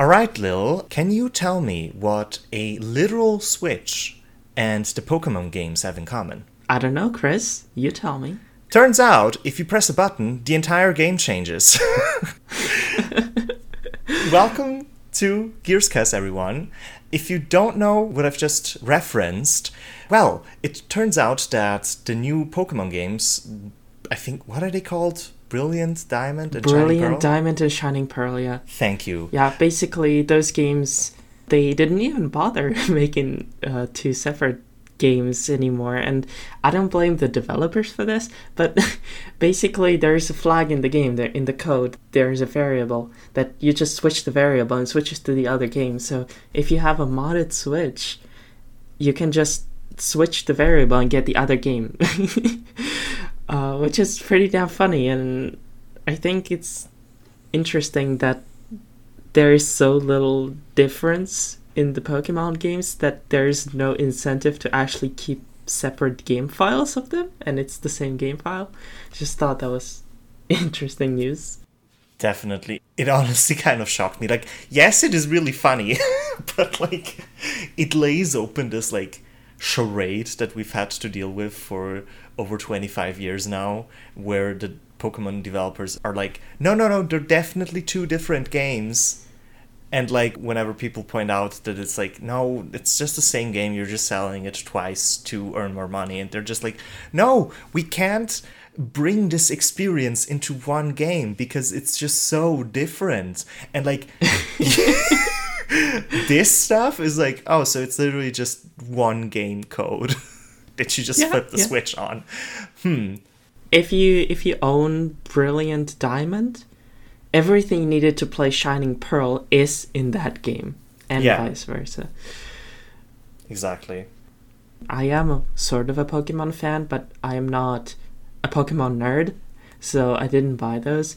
All right, Lil, can you tell me what a literal Switch and the Pokemon games have in common? I don't know, Chris. You tell me. Turns out, if you press a button, the entire game changes. Welcome to GearsCast, everyone. If you don't know what I've just referenced, well, it turns out that the new Pokemon games, I think, what are they called? Brilliant Diamond and Shining Pearl, yeah. Thank you. Yeah, basically those games, they didn't even bother making two separate games anymore, and I don't blame the developers for this, but basically there's a flag in the game, there in the code, there's a variable that you just switch the variable and switches to the other game. So if you have a modded Switch, you can just switch the variable and get the other game. Which is pretty damn funny, and I think it's interesting that there is so little difference in the Pokemon games that there is no incentive to actually keep separate game files of them, and it's the same game file. Just thought that was interesting news. Definitely. It honestly kind of shocked me. Like, yes, it is really funny, but, like, it lays open this, like, charade that we've had to deal with for over 25 years now, where the Pokemon developers are like, no, they're definitely two different games. And like, whenever people point out that it's like, no, it's just the same game, you're just selling it twice to earn more money, and they're just like, no, we can't bring this experience into one game because it's just so different. And like, this stuff is like, oh, so it's literally just one game code that you just flip the Switch on. If you own Brilliant Diamond, everything needed to play Shining Pearl is in that game, and vice versa. Exactly. I am sort of a Pokemon fan, but I am not a Pokemon nerd, so I didn't buy those,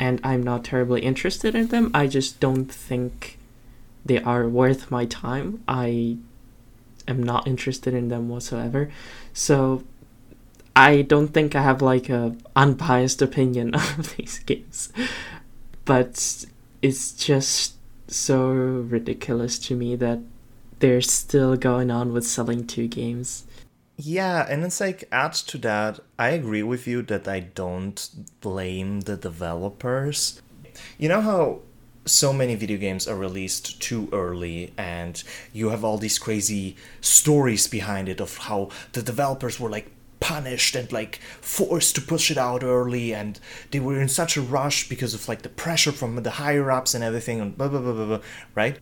and I'm not terribly interested in them. I just don't think they are worth my time. I am not interested in them whatsoever. So I don't think I have like a unbiased opinion of these games. But it's just so ridiculous to me that they're still going on with selling two games. Yeah, and it's like, add to that, I agree with you that I don't blame the developers. You know how so many video games are released too early, and you have all these crazy stories behind it of how the developers were like punished and like forced to push it out early, and they were in such a rush because of like the pressure from the higher ups and everything, and blah blah blah blah blah, right?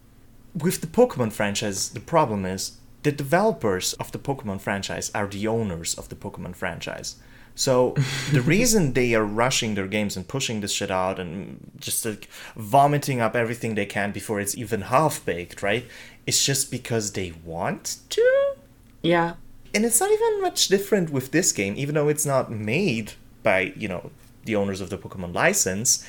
With the Pokemon franchise, the problem is the developers of the Pokemon franchise are the owners of the Pokemon franchise. So the reason they are rushing their games and pushing this shit out and just like vomiting up everything they can before it's even half-baked, right? It's just because they want to? Yeah. And it's not even much different with this game, even though it's not made by, you know, the owners of the Pokemon license.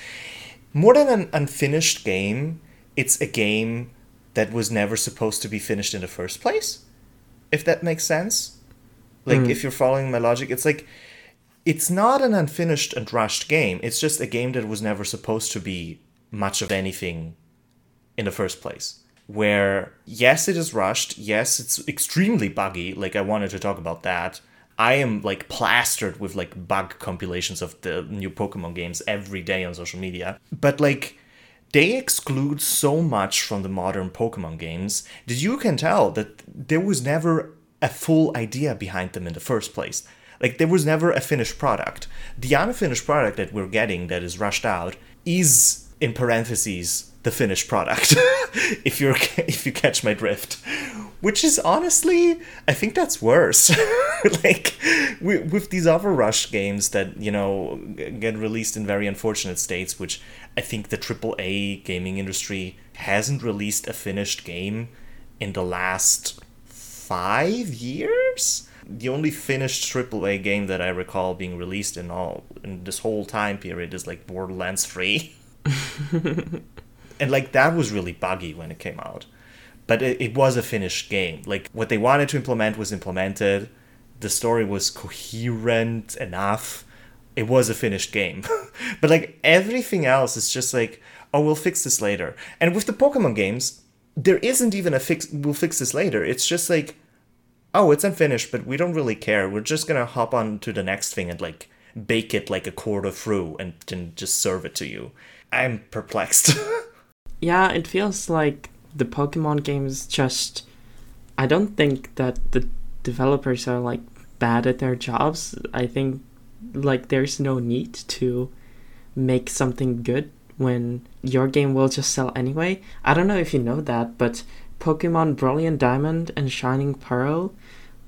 More than an unfinished game, it's a game that was never supposed to be finished in the first place, if that makes sense. Like, if you're following my logic, it's like, it's not an unfinished and rushed game. It's just a game that was never supposed to be much of anything in the first place. Where, yes, it is rushed. Yes, it's extremely buggy. Like, I wanted to talk about that. I am, like, plastered with, like, bug compilations of the new Pokemon games every day on social media. But, like, they exclude so much from the modern Pokemon games that you can tell that there was never a full idea behind them in the first place. Like, there was never a finished product. The unfinished product that we're getting that is rushed out is, in parentheses, the finished product, if you catch my drift. Which is, honestly, I think that's worse. Like, with these other rushed games that, you know, get released in very unfortunate states, which I think the AAA gaming industry hasn't released a finished game in the last 5 years? The only finished AAA game that I recall being released in this whole time period is like Borderlands 3. And like, that was really buggy when it came out. But it was a finished game. Like, what they wanted to implement was implemented. The story was coherent enough. It was a finished game. But like, everything else is just like, oh, we'll fix this later. And with the Pokemon games, there isn't even a fix, we'll fix this later. It's just like, oh, it's unfinished, but we don't really care. We're just going to hop on to the next thing and like bake it like a quarter through and then just serve it to you. I'm perplexed. Yeah, it feels like the Pokemon games just... I don't think that the developers are like bad at their jobs. I think like there's no need to make something good when your game will just sell anyway. I don't know if you know that, but Pokemon Brilliant Diamond and Shining Pearl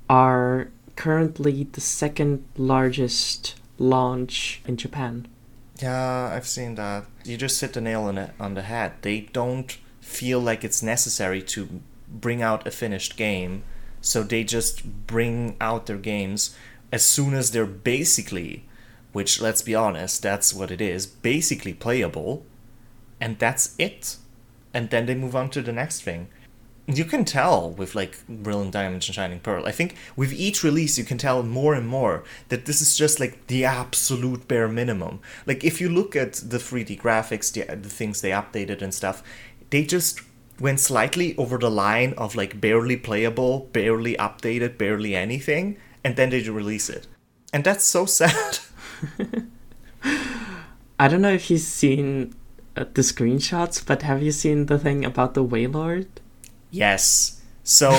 are currently the second largest launch in Japan. Yeah, I've seen that. You just hit the nail on the head. They don't feel like it's necessary to bring out a finished game, so they just bring out their games as soon as they're basically, which let's be honest, that's what it is, basically playable, and that's it. And then they move on to the next thing. You can tell with like Brilliant Diamond and Shining Pearl, I think with each release you can tell more and more that this is just like the absolute bare minimum. Like if you look at the 3D graphics, the things they updated and stuff, they just went slightly over the line of like barely playable, barely updated, barely anything, and then they release it. And that's so sad. I don't know if you've seen the screenshots, but have you seen the thing about the Wailord? Yes. So,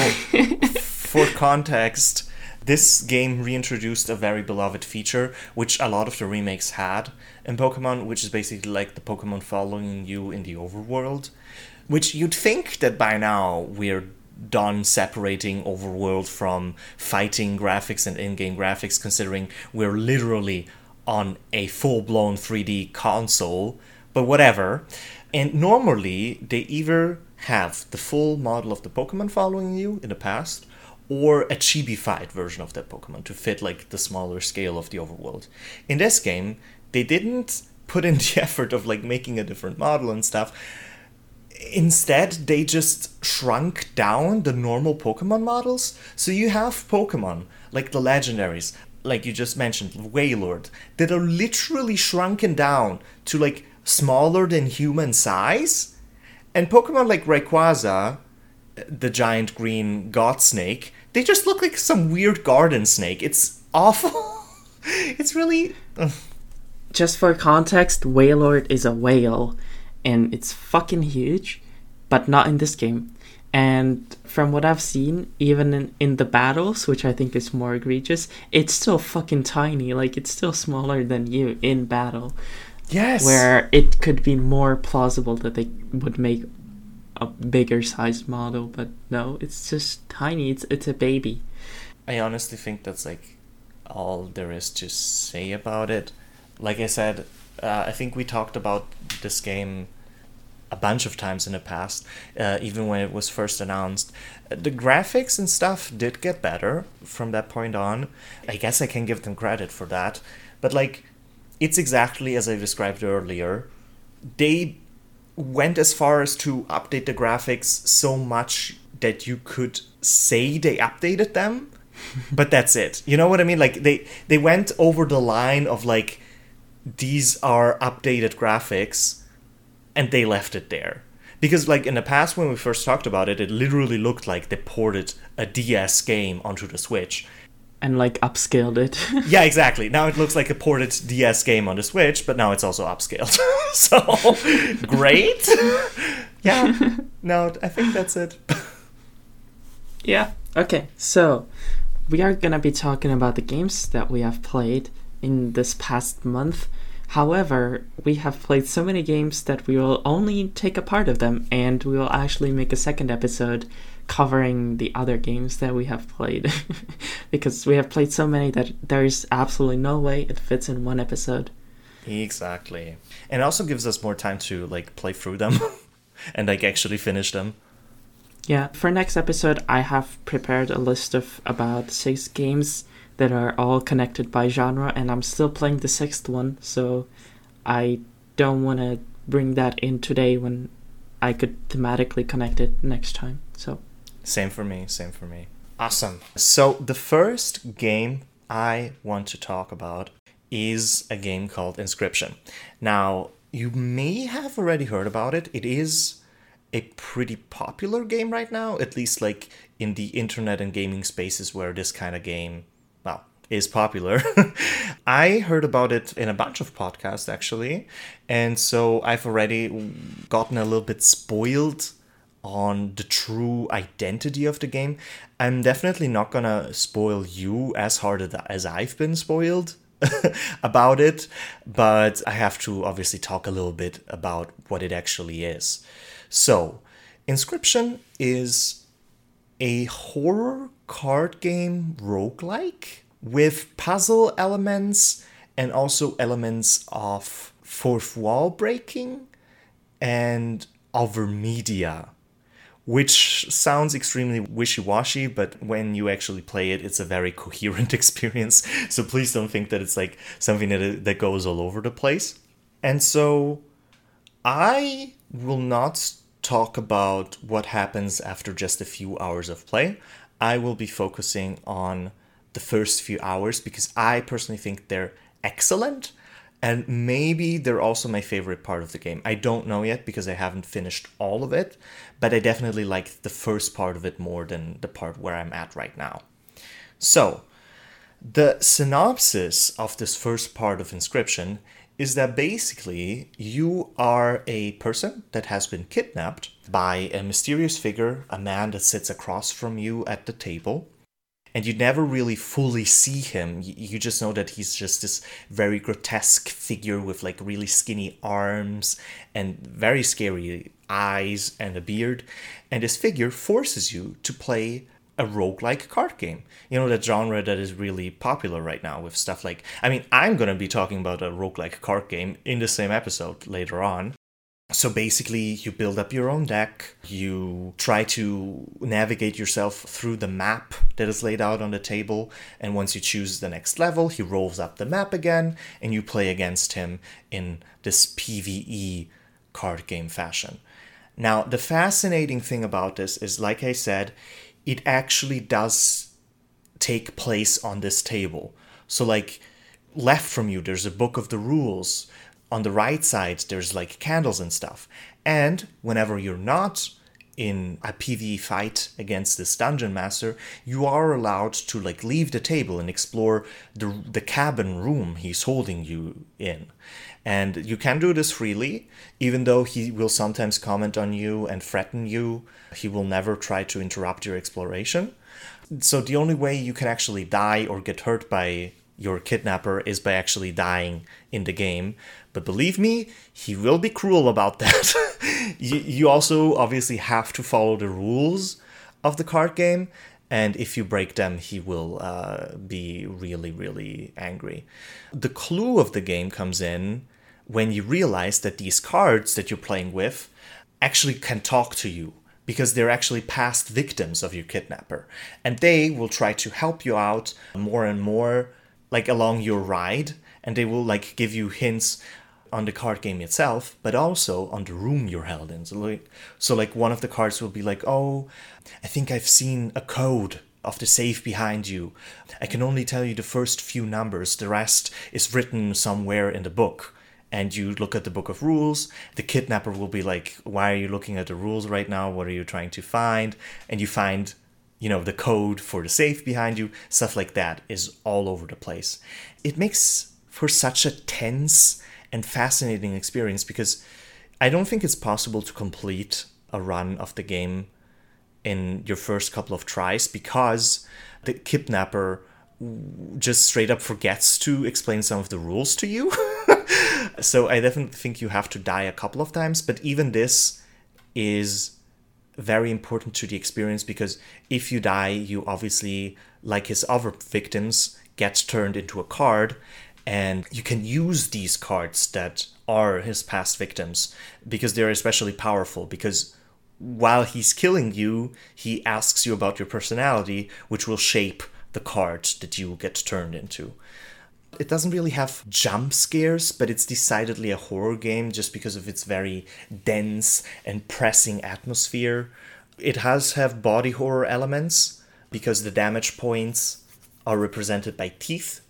for context, this game reintroduced a very beloved feature, which a lot of the remakes had in Pokemon, which is basically like the Pokemon following you in the overworld. Which you'd think that by now we're done separating overworld from fighting graphics and in-game graphics, considering we're literally on a full-blown 3D console, but whatever. And normally, they either have the full model of the Pokemon following you in the past, or a chibi-fied version of that Pokemon to fit like the smaller scale of the overworld. In this game, they didn't put in the effort of like making a different model and stuff. Instead, they just shrunk down the normal Pokemon models. So you have Pokemon, like the legendaries, like you just mentioned, Wailord, that are literally shrunken down to like smaller than human size. And Pokemon like Rayquaza, the giant green god snake, they just look like some weird garden snake. It's awful. It's really... Just for context, Wailord is a whale. And it's fucking huge, but not in this game. And from what I've seen, even in the battles, which I think is more egregious, it's still fucking tiny. Like, it's still smaller than you in battle. Yes! Where it could be more plausible that they would make a bigger sized model, but no, it's just tiny. It's a baby. I honestly think that's, like, all there is to say about it. Like I said, I think we talked about this game a bunch of times in the past, even when it was first announced. The graphics and stuff did get better from that point on. I guess I can give them credit for that. But like, it's exactly as I described earlier. They went as far as to update the graphics so much that you could say they updated them, but that's it. You know what I mean? Like they went over the line of like, these are updated graphics, and they left it there. Because like in the past when we first talked about it, it literally looked like they ported a DS game onto the Switch. And like upscaled it. Yeah, exactly. Now it looks like a ported DS game on the Switch, but now it's also upscaled. So, great. Yeah, no, I think that's it. Yeah, okay. So, we are going to be talking about the games that we have played in this past month. However, we have played so many games that we will only take a part of them, and we will actually make a second episode covering the other games that we have played, because we have played so many that there is absolutely no way it fits in one episode. Exactly. And it also gives us more time to like play through them and like actually finish them. Yeah, for next episode I have prepared a list of about 6 games that are all connected by genre, and I'm still playing the 6th one, so I don't want to bring that in today when I could thematically connect it next time. So Same for me. Awesome. So the first game I want to talk about is a game called Inscryption. Now, You may have already heard about it. It is a pretty popular game right now, at least like in the internet and gaming spaces where this kind of game, well, is popular. I heard about it in a bunch of podcasts, actually. And so I've already gotten a little bit spoiled on the true identity of the game. I'm definitely not gonna spoil you as hard as I've been spoiled about it, but I have to obviously talk a little bit about what it actually is. So, Inscryption is a horror card game roguelike with puzzle elements and also elements of fourth wall breaking and over media, which sounds extremely wishy-washy, but when you actually play it, it's a very coherent experience. So please don't think that it's like something that goes all over the place. And so I will not talk about what happens after just a few hours of play. I will be focusing on the first few hours because I personally think they're excellent. And maybe they're also my favorite part of the game. I don't know yet because I haven't finished all of it, but I definitely like the first part of it more than the part where I'm at right now. So, the synopsis of this first part of Inscryption is that basically you are a person that has been kidnapped by a mysterious figure, a man that sits across from you at the table. And you never really fully see him. You just know that he's just this very grotesque figure with like really skinny arms and very scary eyes and a beard. And this figure forces you to play a roguelike card game. You know, that genre that is really popular right now with stuff like... I mean, I'm going to be talking about a roguelike card game in the same episode later on. So basically, you build up your own deck, you try to navigate yourself through the map that is laid out on the table, and once you choose the next level, he rolls up the map again, and you play against him in this PvE card game fashion. Now, the fascinating thing about this is, like I said, it actually does take place on this table. So, like, left from you, there's a book of the rules. On the right side, there's like candles and stuff. And whenever you're not in a PvE fight against this dungeon master, you are allowed to like leave the table and explore the cabin room he's holding you in. And you can do this freely, even though he will sometimes comment on you and threaten you. He will never try to interrupt your exploration. So the only way you can actually die or get hurt by your kidnapper is by actually dying in the game. But believe me, he will be cruel about that. You also obviously have to follow the rules of the card game. And if you break them, he will be really, really angry. The clue of the game comes in when you realize that these cards that you're playing with actually can talk to you, because they're actually past victims of your kidnapper. And they will try to help you out more and more, like along your ride, and they will like give you hints on the card game itself, but also on the room you're held in. So like one of the cards will be like, oh, I think I've seen a code of the safe behind you. I can only tell you the first few numbers. The rest is written somewhere in the book. And you look at the book of rules. The kidnapper will be like, why are you looking at the rules right now? What are you trying to find? And you find, you know, the code for the safe behind you, stuff like that is all over the place. It makes for such a tense and fascinating experience because I don't think it's possible to complete a run of the game in your first couple of tries because the kidnapper just straight up forgets to explain some of the rules to you. So I definitely think you have to die a couple of times, but even this is very important to the experience because if you die, you obviously, like his other victims, get turned into a card and you can use these cards that are his past victims because they're especially powerful because while he's killing you, he asks you about your personality, which will shape the card that you get turned into. It doesn't really have jump scares, but it's decidedly a horror game just because of its very dense and pressing atmosphere. It has have body horror elements because the damage points are represented by teeth,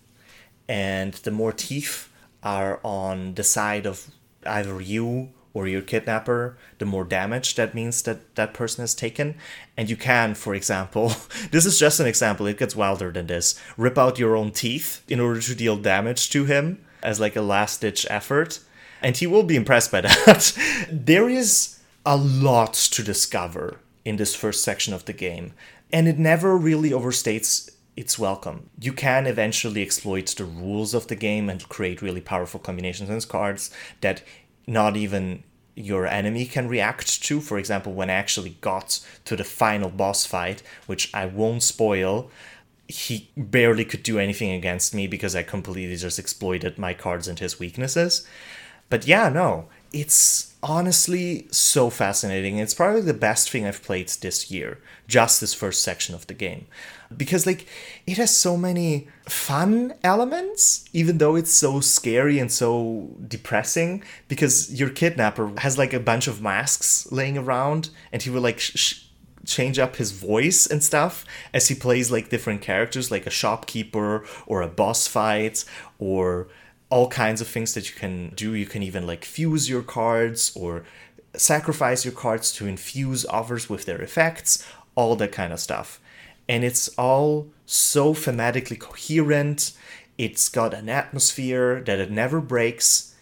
and the more teeth are on the side of either you or your kidnapper, the more damage that means that that person has taken. And you can, for example, this is just an example, it gets wilder than this, rip out your own teeth in order to deal damage to him as like a last-ditch effort. And he will be impressed by that. There is a lot to discover in this first section of the game, and it never really overstates its welcome. You can eventually exploit the rules of the game and create really powerful combinations and cards that not even your enemy can react to. For example, when I actually got to the final boss fight, which I won't spoil, he barely could do anything against me because I completely just exploited my cards and his weaknesses. But yeah, no, it's honestly so fascinating. It's probably the best thing I've played this year, just this first section of the game. Because, like, it has so many fun elements, even though it's so scary and so depressing, because your kidnapper has, like, a bunch of masks laying around, and he will, like, change up his voice and stuff as he plays, like, different characters, like a shopkeeper or a boss fight or all kinds of things that you can do. You can even like fuse your cards or sacrifice your cards to infuse others with their effects, all that kind of stuff. And it's all so thematically coherent. It's got an atmosphere that it never breaks.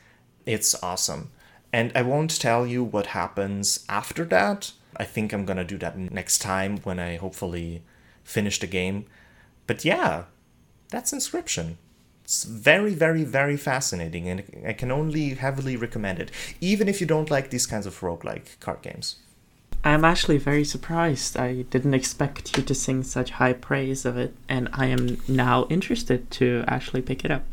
It's awesome. And I won't tell you what happens after that. I think I'm gonna do that next time when I hopefully finish the game. But yeah, that's Inscryption. It's very, very, very fascinating, and I can only heavily recommend it, even if you don't like these kinds of roguelike card games. I'm actually very surprised. I didn't expect you to sing such high praise of it, and I am now interested to actually pick it up.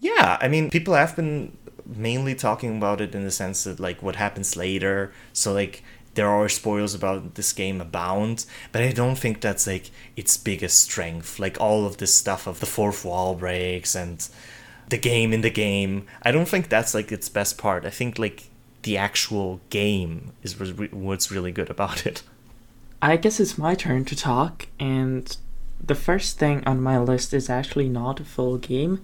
Yeah, I mean, people have been mainly talking about it in the sense that, like, what happens later, so, like, there are spoilers about this game abound, but I don't think that's, like, its biggest strength. Like, all of this stuff of the fourth wall breaks and the game in the game. I don't think that's, like, its best part. I think, like, the actual game is what's really good about it. I guess it's my turn to talk, and the first thing on my list is actually not a full game.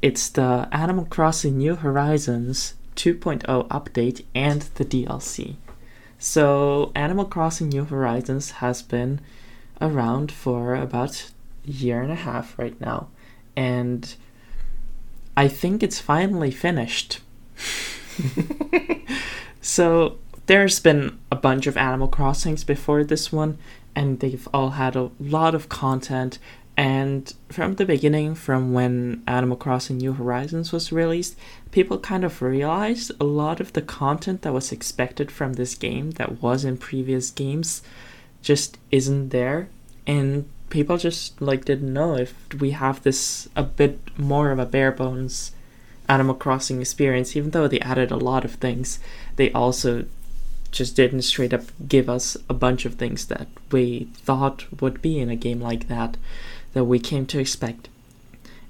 It's the Animal Crossing New Horizons 2.0 update and the DLC. So, Animal Crossing New Horizons has been around for about a year and a half right now, and I think it's finally finished. So, there's been a bunch of Animal Crossings before this one, and they've all had a lot of content, and from the beginning, from when Animal Crossing New Horizons was released, people kind of realized a lot of the content that was expected from this game that was in previous games just isn't there, and people just like didn't know if we have this a bit more of a bare bones Animal Crossing experience. Even though they added a lot of things, they also just didn't straight up give us a bunch of things that we thought would be in a game like that we came to expect.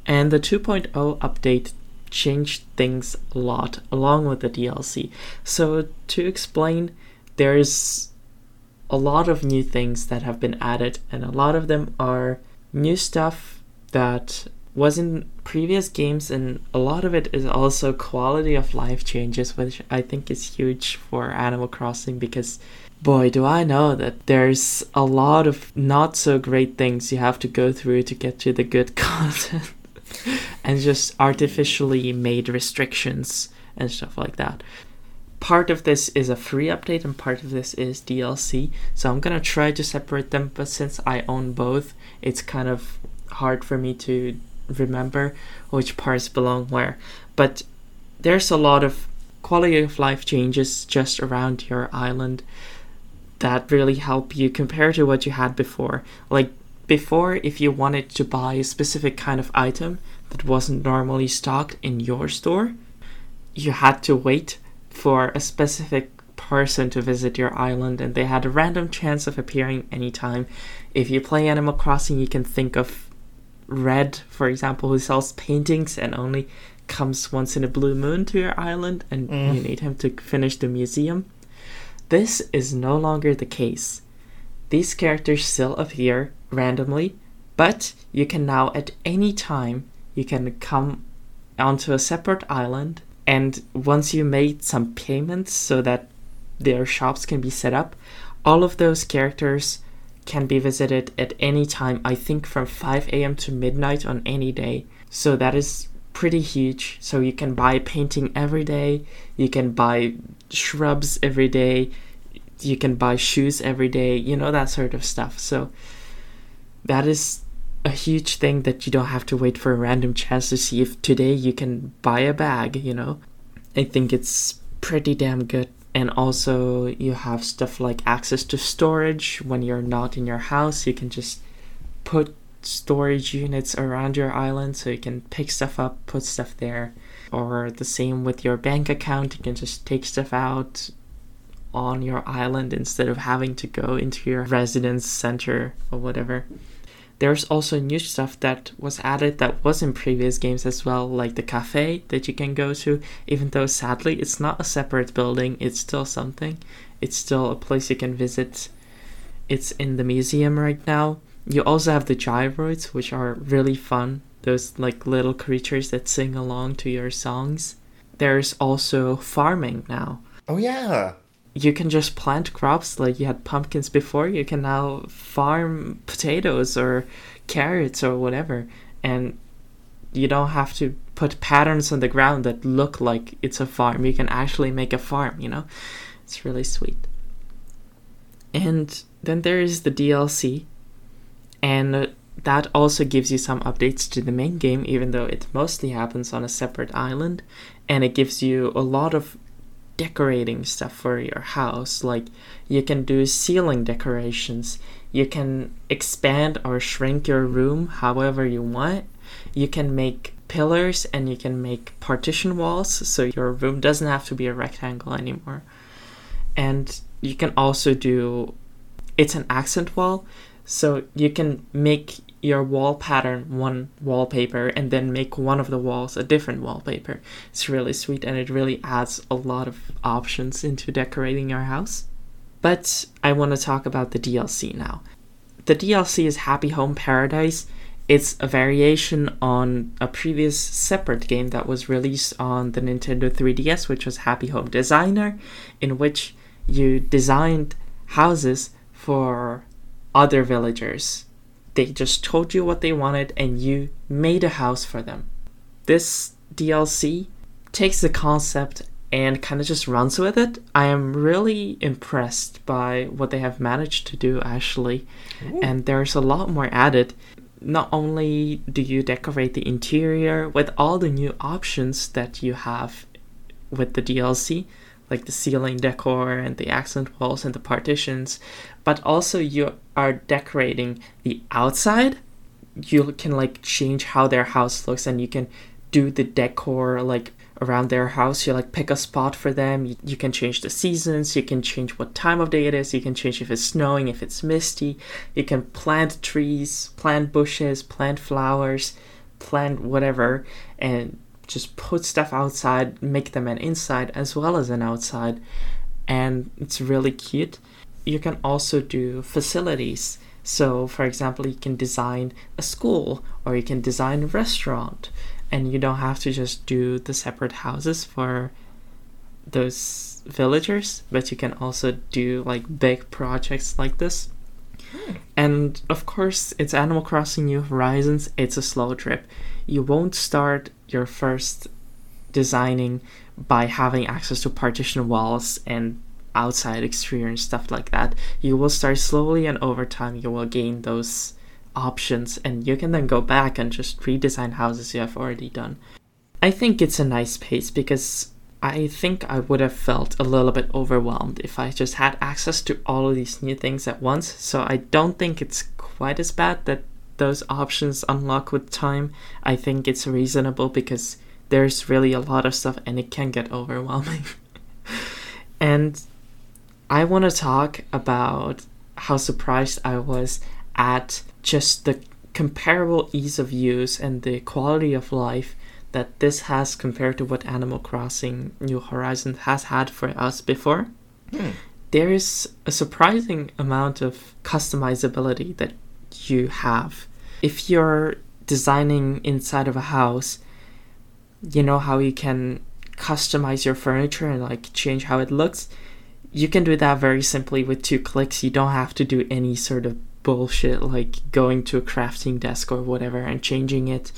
And the 2.0 update changed things a lot, along with the DLC. So to explain, there's a lot of new things that have been added, and a lot of them are new stuff that was in previous games, and a lot of it is also quality of life changes, which I think is huge for Animal Crossing, because boy, do I know that there's a lot of not so great things you have to go through to get to the good content. And just artificially made restrictions and stuff like that. Part of this is a free update and part of this is DLC, so I'm gonna try to separate them, but since I own both, it's kind of hard for me to remember which parts belong where. But there's a lot of quality of life changes just around your island that really help you compare to what you had before. Like, before, if you wanted to buy a specific kind of item that wasn't normally stocked in your store, you had to wait for a specific person to visit your island, and they had a random chance of appearing anytime. If you play Animal Crossing, you can think of Red, for example, who sells paintings and only comes once in a blue moon to your island, and you need him to finish the museum. This is no longer the case. These characters still appear randomly, but you can now at any time, you can come onto a separate island And once you made some payments so that their shops can be set up, all of those characters can be visited at any time, I think from 5 a.m. to midnight on any day. So that is pretty huge. So you can buy a painting every day, you can buy shrubs every day, you can buy shoes every day, you know, that sort of stuff. So that is a huge thing that you don't have to wait for a random chance to see if today you can buy a bag, you know. I think it's pretty damn good. And also you have stuff like access to storage. When you're not in your house, you can just put storage units around your island, so you can pick stuff up, put stuff there. Or the same with your bank account, you can just take stuff out on your island instead of having to go into your residence center or whatever. There's also new stuff that was added that was in previous games as well, like the cafe that you can go to, even though sadly it's not a separate building, it's still something. It's still a place you can visit. It's in the museum right now. You also have the gyroids, which are really fun. Those like little creatures that sing along to your songs. There's also farming now. Oh yeah! You can just plant crops, like you had pumpkins before, you can now farm potatoes or carrots or whatever, and you don't have to put patterns on the ground that look like it's a farm. You can actually make a farm, you know? It's really sweet. And then there is the DLC, and that also gives you some updates to the main game, even though it mostly happens on a separate island, and it gives you a lot of decorating stuff for your house. Like you can do ceiling decorations, you can expand or shrink your room however you want, you can make pillars, and you can make partition walls, so your room doesn't have to be a rectangle anymore. And you can also do, it's an accent wall, so you can make your wall pattern one wallpaper and then make one of the walls a different wallpaper. It's really sweet, and it really adds a lot of options into decorating your house. But I want to talk about the DLC now. The DLC is Happy Home Paradise. It's a variation on a previous separate game that was released on the Nintendo 3DS, which was Happy Home Designer, in which you designed houses for other villagers. They just told you what they wanted and you made a house for them. This DLC takes the concept and kind of just runs with it. I am really impressed by what they have managed to do, actually. Ooh. And there's a lot more added. Not only do you decorate the interior with all the new options that you have with the DLC, like the ceiling decor and the accent walls and the partitions, but also you are decorating the outside. You can like change how their house looks, and you can do the decor like around their house. You like pick a spot for them. You can change the seasons, you can change what time of day it is, you can change if it's snowing, if it's misty. You can plant trees, plant bushes, plant flowers, plant whatever, and just put stuff outside, make them an inside as well as an outside, and it's really cute. You can also do facilities. So for example, you can design a school, or you can design a restaurant, and you don't have to just do the separate houses for those villagers, but you can also do like big projects like this. And of course, it's Animal Crossing New Horizons. It's a slow drip. You won't start your first designing by having access to partition walls and outside exterior and stuff like that. You will start slowly, and over time you will gain those options, and you can then go back and just redesign houses you have already done. I think it's a nice pace, because I think I would have felt a little bit overwhelmed if I just had access to all of these new things at once. So I don't think it's quite as bad that those options unlock with time. I think it's reasonable, because there's really a lot of stuff and it can get overwhelming. And I want to talk about how surprised I was at just the comparable ease of use and the quality of life that this has compared to what Animal Crossing New Horizons has had for us before. There is a surprising amount of customizability that you have. If you're designing inside of a house, you know how you can customize your furniture and like change how it looks, you can do that very simply with 2 clicks. You don't have to do any sort of bullshit like going to a crafting desk or whatever and changing it.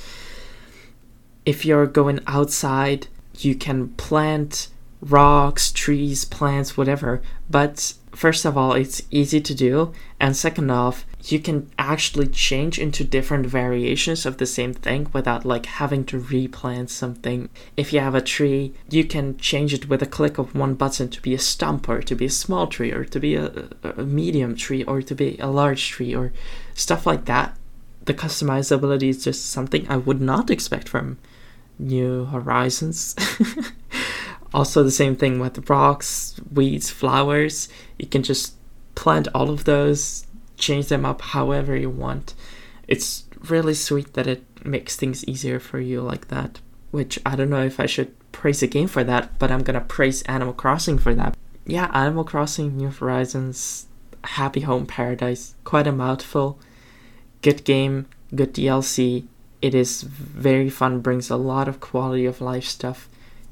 If you're going outside, you can plant rocks, trees, plants, whatever. But first of all, it's easy to do, and second off, you can actually change into different variations of the same thing without like having to replant something. If you have a tree, you can change it with a click of one button to be a stump, or to be a small tree, or to be a medium tree, or to be a large tree, or stuff like that. The customizability is just something I would not expect from New Horizons. Also the same thing with rocks, weeds, flowers. You can just plant all of those, change them up however you want. It's really sweet that it makes things easier for you like that, which I don't know if I should praise a game for that, but I'm gonna praise Animal Crossing for that. Yeah, Animal Crossing New Horizons, happy home paradise, quite a mouthful. Good game, good DLC. It is very fun, brings a lot of quality of life stuff,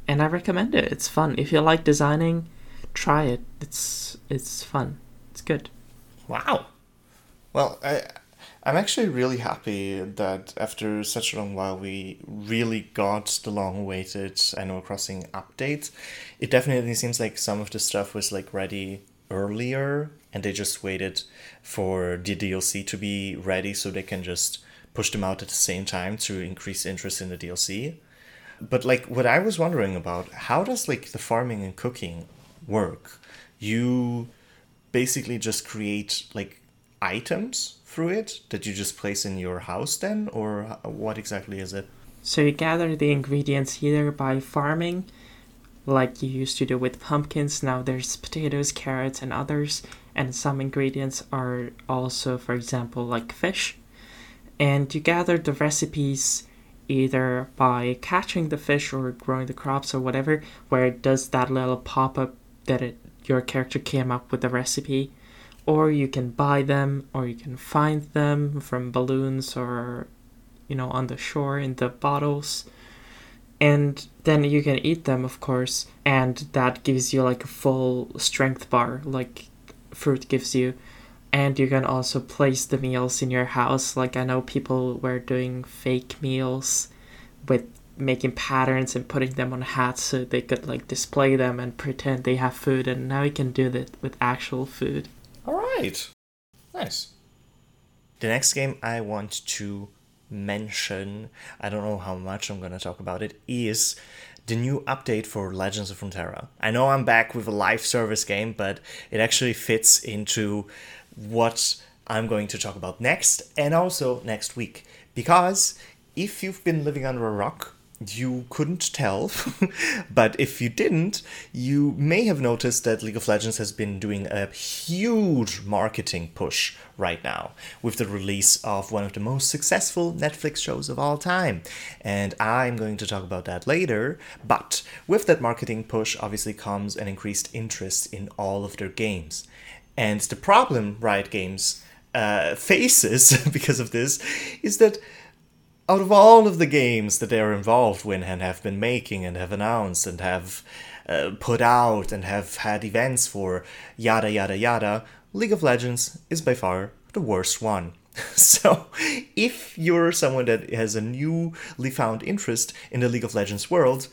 and I recommend it. It's fun. If you like designing, try it. It's fun. It's good. Wow. Well, I'm actually really happy that after such a long while, we really got the long-awaited Animal Crossing update. It definitely seems like some of the stuff was like ready earlier, and they just waited for the DLC to be ready so they can just push them out at the same time to increase interest in the DLC. But like what I was wondering about, how does like the farming and cooking work? You basically just create like items through it that you just place in your house then, or what exactly is it? So you gather the ingredients either by farming, like you used to do with pumpkins. Now there's potatoes, carrots, and others. And some ingredients are also, for example, like fish. And you gather the recipes either by catching the fish or growing the crops or whatever, where it does that little pop-up that your character came up with the recipe, or you can buy them, or you can find them from balloons or, you know, on the shore in the bottles, and then you can eat them, of course, and that gives you like a full strength bar like fruit gives you. And you can also place the meals in your house. Like I know people were doing fake meals with making patterns and putting them on hats so they could like display them and pretend they have food. And now you can do that with actual food. All right. Nice. The next game I want to mention, I don't know how much I'm going to talk about it, is the new update for Legends of Runeterra. I know I'm back with a live service game, but it actually fits into what I'm going to talk about next and also next week. Because if you've been living under a rock, you couldn't tell, but if you didn't, you may have noticed that League of Legends has been doing a huge marketing push right now with the release of one of the most successful Netflix shows of all time. And I'm going to talk about that later, but with that marketing push obviously comes an increased interest in all of their games. And the problem Riot Games faces because of this is that out of all of the games that they're involved with and have been making and have announced and have put out and have had events for, yada, yada, yada, League of Legends is by far the worst one. So if you're someone that has a newly found interest in the League of Legends world,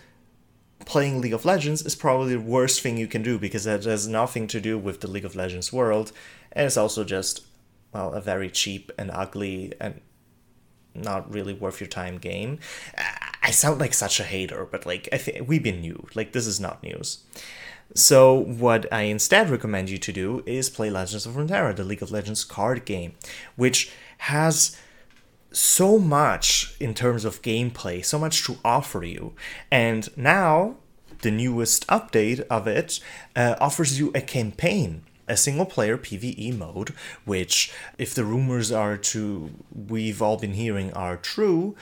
playing League of Legends is probably the worst thing you can do, because that has nothing to do with the League of Legends world, and it's also just, well, a very cheap and ugly and not really worth your time game. I sound like such a hater, but like I think we've been new. Like this is not news. So what I instead recommend you to do is play Legends of Runeterra, the League of Legends card game, which has so much in terms of gameplay, so much to offer you. And now the newest update of it offers you a campaign, a single player PvE mode, which if the rumors we've all been hearing are true,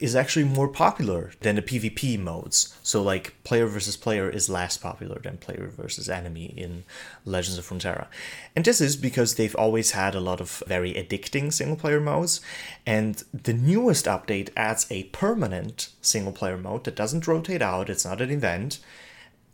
is actually more popular than the PvP modes. So like player versus player is less popular than player versus enemy in Legends of Runeterra. And this is because they've always had a lot of very addicting single player modes. And the newest update adds a permanent single player mode that doesn't rotate out. It's not an event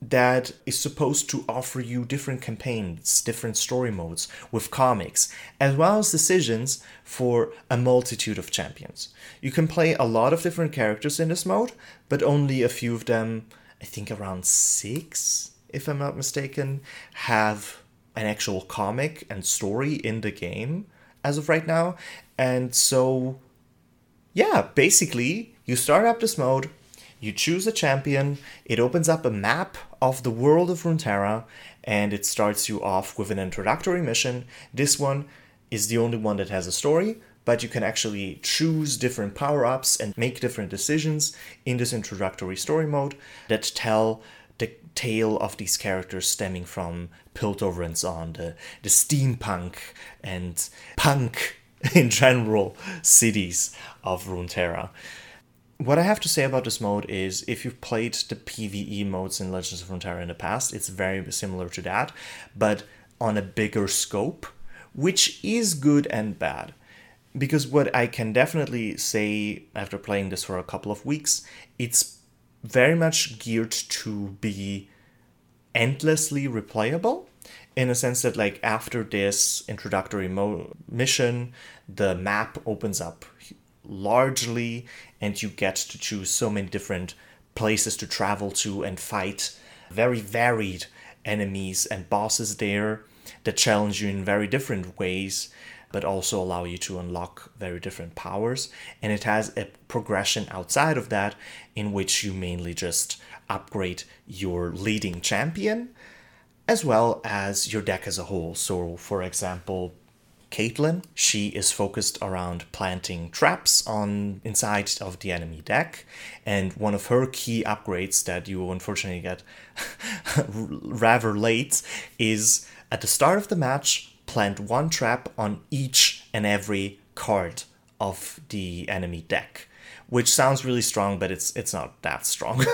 that is supposed to offer you different campaigns, different story modes with comics, as well as decisions for a multitude of champions. You can play a lot of different characters in this mode, but only a few of them, I think around 6, if I'm not mistaken, have an actual comic and story in the game as of right now. And so, yeah, basically, you start up this mode, you choose a champion, it opens up a map of the world of Runeterra, and it starts you off with an introductory mission. This one is the only one that has a story, but you can actually choose different power-ups and make different decisions in this introductory story mode that tell the tale of these characters stemming from Piltover and Zaun, the steampunk and punk in general cities of Runeterra. What I have to say about this mode is, if you've played the PvE modes in Legends of Runeterra in the past, it's very similar to that, but on a bigger scope, which is good and bad. Because what I can definitely say after playing this for a couple of weeks, it's very much geared to be endlessly replayable, in a sense that, like, after this introductory mission, the map opens up largely, and you get to choose so many different places to travel to and fight very varied enemies and bosses there that challenge you in very different ways, but also allow you to unlock very different powers. And it has a progression outside of that, in which you mainly just upgrade your leading champion, as well as your deck as a whole. So, for example, Caitlyn, she is focused around planting traps on inside of the enemy deck, and one of her key upgrades that you unfortunately get rather late is, at the start of the match, plant one trap on each and every card of the enemy deck, which sounds really strong, but it's not that strong.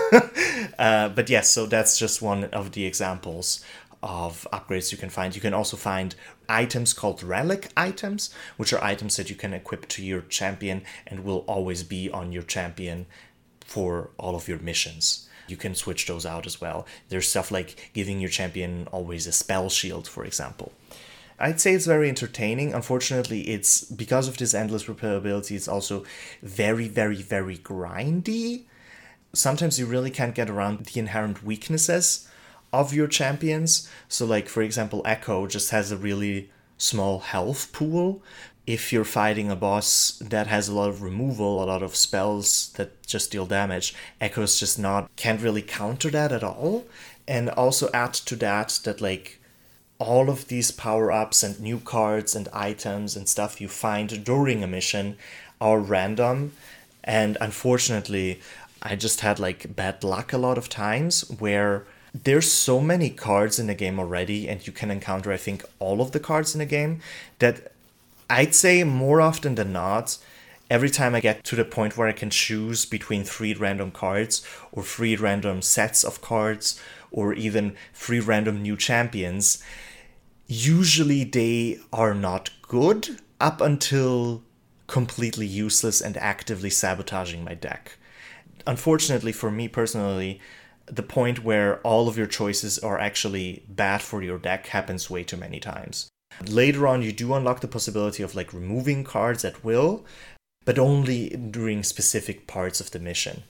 But yes, so that's just one of the examples of upgrades you can find. You can also find items called relic items, which are items that you can equip to your champion and will always be on your champion for all of your missions. You can switch those out as well. There's stuff like giving your champion always a spell shield, for example. I'd say it's very entertaining. Unfortunately, it's because of this endless replayability, it's also very, very, very grindy. Sometimes you really can't get around the inherent weaknesses of your champions. So, like, for example, Echo just has a really small health pool. If you're fighting a boss that has a lot of removal, a lot of spells that just deal damage, Echo's just can't really counter that at all. And also add to that like all of these power-ups and new cards and items and stuff you find during a mission are random. And unfortunately, I just had like bad luck a lot of times where there's so many cards in the game already, and you can encounter, I think, all of the cards in the game, that I'd say more often than not, every time I get to the point where I can choose between 3 random cards or 3 random sets of cards or even 3 random new champions, usually they are not good up until completely useless and actively sabotaging my deck. Unfortunately for me personally, the point where all of your choices are actually bad for your deck happens way too many times. Later on, you do unlock the possibility of like removing cards at will, but only during specific parts of the mission.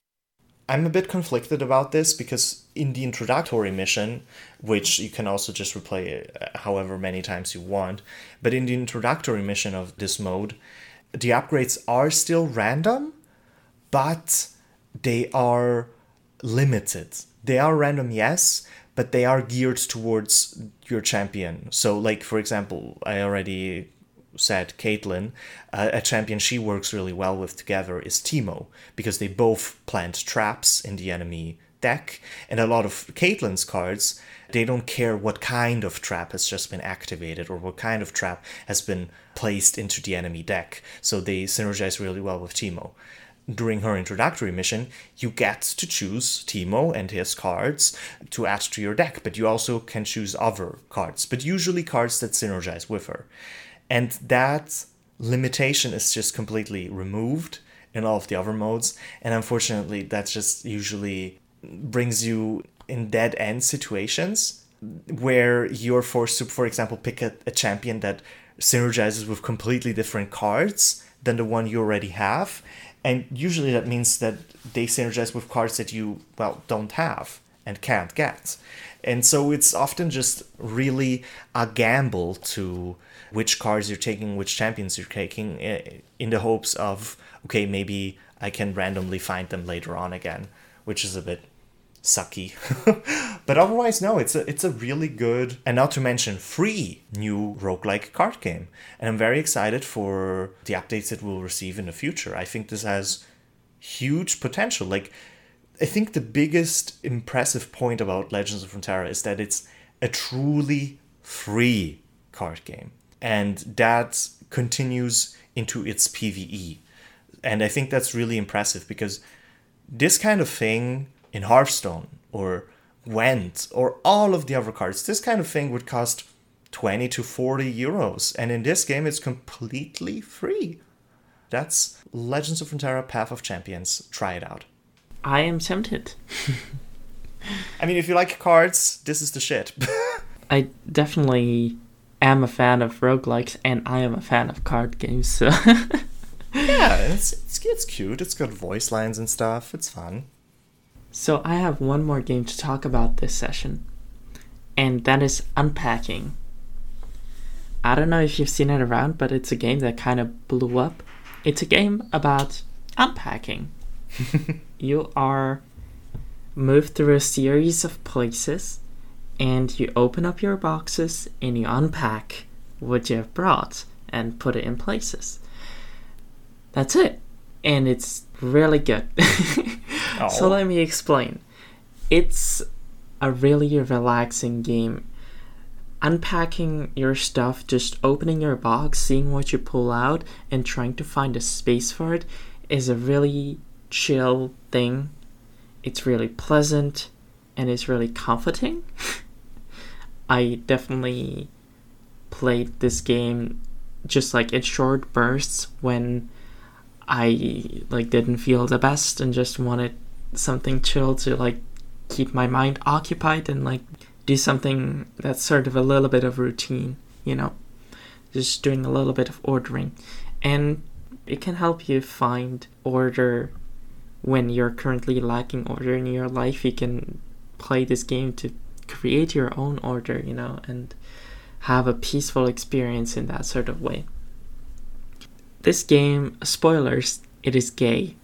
I'm a bit conflicted about this because in the introductory mission, which you can also just replay however many times you want, but in the introductory mission of this mode, the upgrades are still random, but they are limited. They are random, yes, but they are geared towards your champion. So, like, for example, I already said Caitlyn, a champion she works really well with together is Teemo, because they both plant traps in the enemy deck, and a lot of Caitlyn's cards, they don't care what kind of trap has just been activated or what kind of trap has been placed into the enemy deck, so they synergize really well with Teemo. during her introductory mission, you get to choose Teemo and his cards to add to your deck, but you also can choose other cards, but usually cards that synergize with her. And that limitation is just completely removed in all of the other modes, and unfortunately that just usually brings you in dead-end situations where you're forced to, for example, pick a champion that synergizes with completely different cards than the one you already have. And usually that means that they synergize with cards that you, well, don't have and can't get. And so it's often just really a gamble to which cards you're taking, which champions you're taking, in the hopes of, okay, maybe I can randomly find them later on again, which is a bit sucky. But otherwise, no, it's a really good, and not to mention free, new roguelike card game. And I'm very excited for the updates it will receive in the future. I think this has huge potential. Like, I think the biggest impressive point about Legends of Runeterra is that it's a truly free card game. And that continues into its PvE. And I think that's really impressive, because this kind of thing in Hearthstone or Went or all of the other cards, this kind of thing would cost 20 to 40 euros. And in this game, it's completely free. That's Legends of Runeterra Path of Champions. Try it out. I am tempted. I mean, if you like cards, this is the shit. I definitely am a fan of roguelikes, and I am a fan of card games, so... Yeah, it's cute. It's got voice lines and stuff. It's fun. So I have one more game to talk about this session, and that is Unpacking. I don't know if you've seen it around, but it's a game that kind of blew up. It's a game about unpacking. You are moved through a series of places, and you open up your boxes, and you unpack what you have brought and put it in places. That's it. And it's really good. Oh. So let me explain. It's a really relaxing game. Unpacking your stuff, just opening your box, seeing what you pull out, and trying to find a space for it is a really chill thing. It's really pleasant, and it's really comforting. I definitely played this game just like in short bursts when I didn't feel the best and just wanted something chill to keep my mind occupied and do something that's sort of a little bit of routine, just doing a little bit of ordering. And it can help you find order when you're currently lacking order in your life. You can play this game to create your own order, and have a peaceful experience in that sort of way. This game, spoilers, it is gay.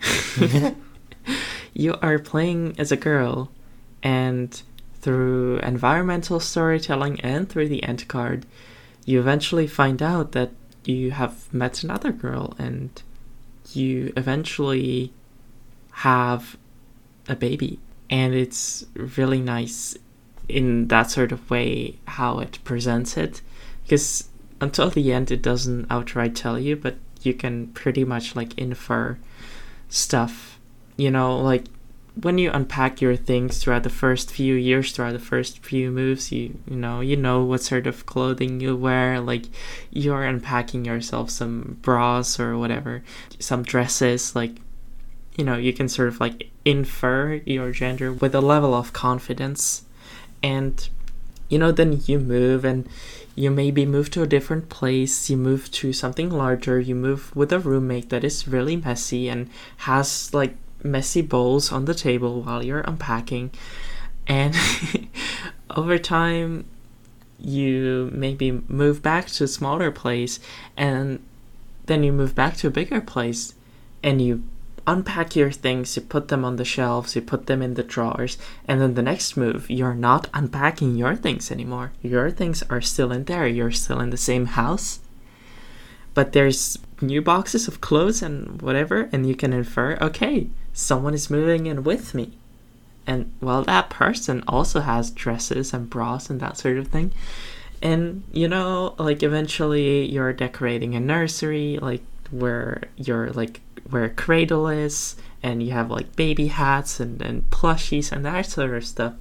You are playing as a girl, and through environmental storytelling and through the end card, you eventually find out that you have met another girl, and you eventually have a baby. And it's really nice in that sort of way how it presents it, because until the end it doesn't outright tell you, but you can pretty much infer stuff, when you unpack your things throughout the first few years, throughout the first few moves, you know what sort of clothing you wear. You're unpacking yourself some bras or whatever, some dresses, you can sort of infer your gender with a level of confidence. And then you move, and you maybe move to a different place, you move to something larger, you move with a roommate that is really messy and has messy bowls on the table while you're unpacking. And over time, you maybe move back to a smaller place, and then you move back to a bigger place, and you unpack your things, you put them on the shelves, you put them in the drawers, and then the next move, you're not unpacking your things anymore. Your things are still in there, you're still in the same house, but there's new boxes of clothes and whatever, and you can infer, okay, someone is moving in with me, and well, that person also has dresses and bras and that sort of thing. And eventually you're decorating a nursery where you're where Cradle is, and you have like baby hats and plushies and that sort of stuff.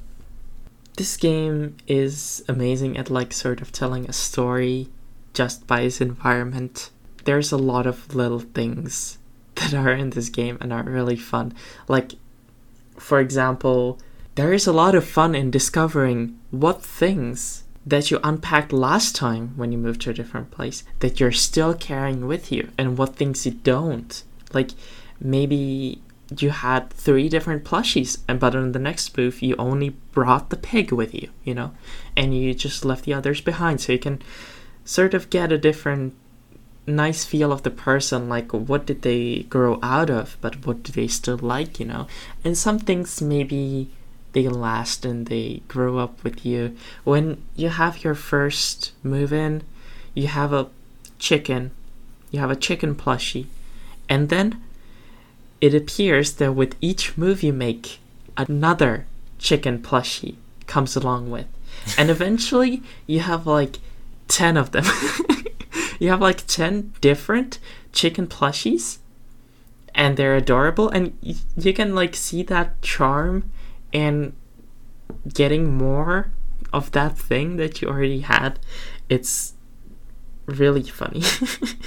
This game is amazing at like sort of telling a story just by its environment. There's a lot of little things that are in this game and are really fun. Like, for example, there is a lot of fun in discovering what things that you unpacked last time when you moved to a different place that you're still carrying with you, and what things you don't. Like, maybe you had 3 different plushies, but on the next move you only brought the pig with you, you know, and you just left the others behind, so you can sort of get a different nice feel of the person, like what did they grow out of, but what do they still like, you know. And some things maybe they last and they grow up with you. When you have your first move in, you have a chicken. You have a chicken plushie. And then it appears that with each move you make, another chicken plushie comes along with. And eventually you have like 10 of them. You have like 10 different chicken plushies, and they're adorable, and you can like see that charm and getting more of that thing that you already had. It's really funny. It's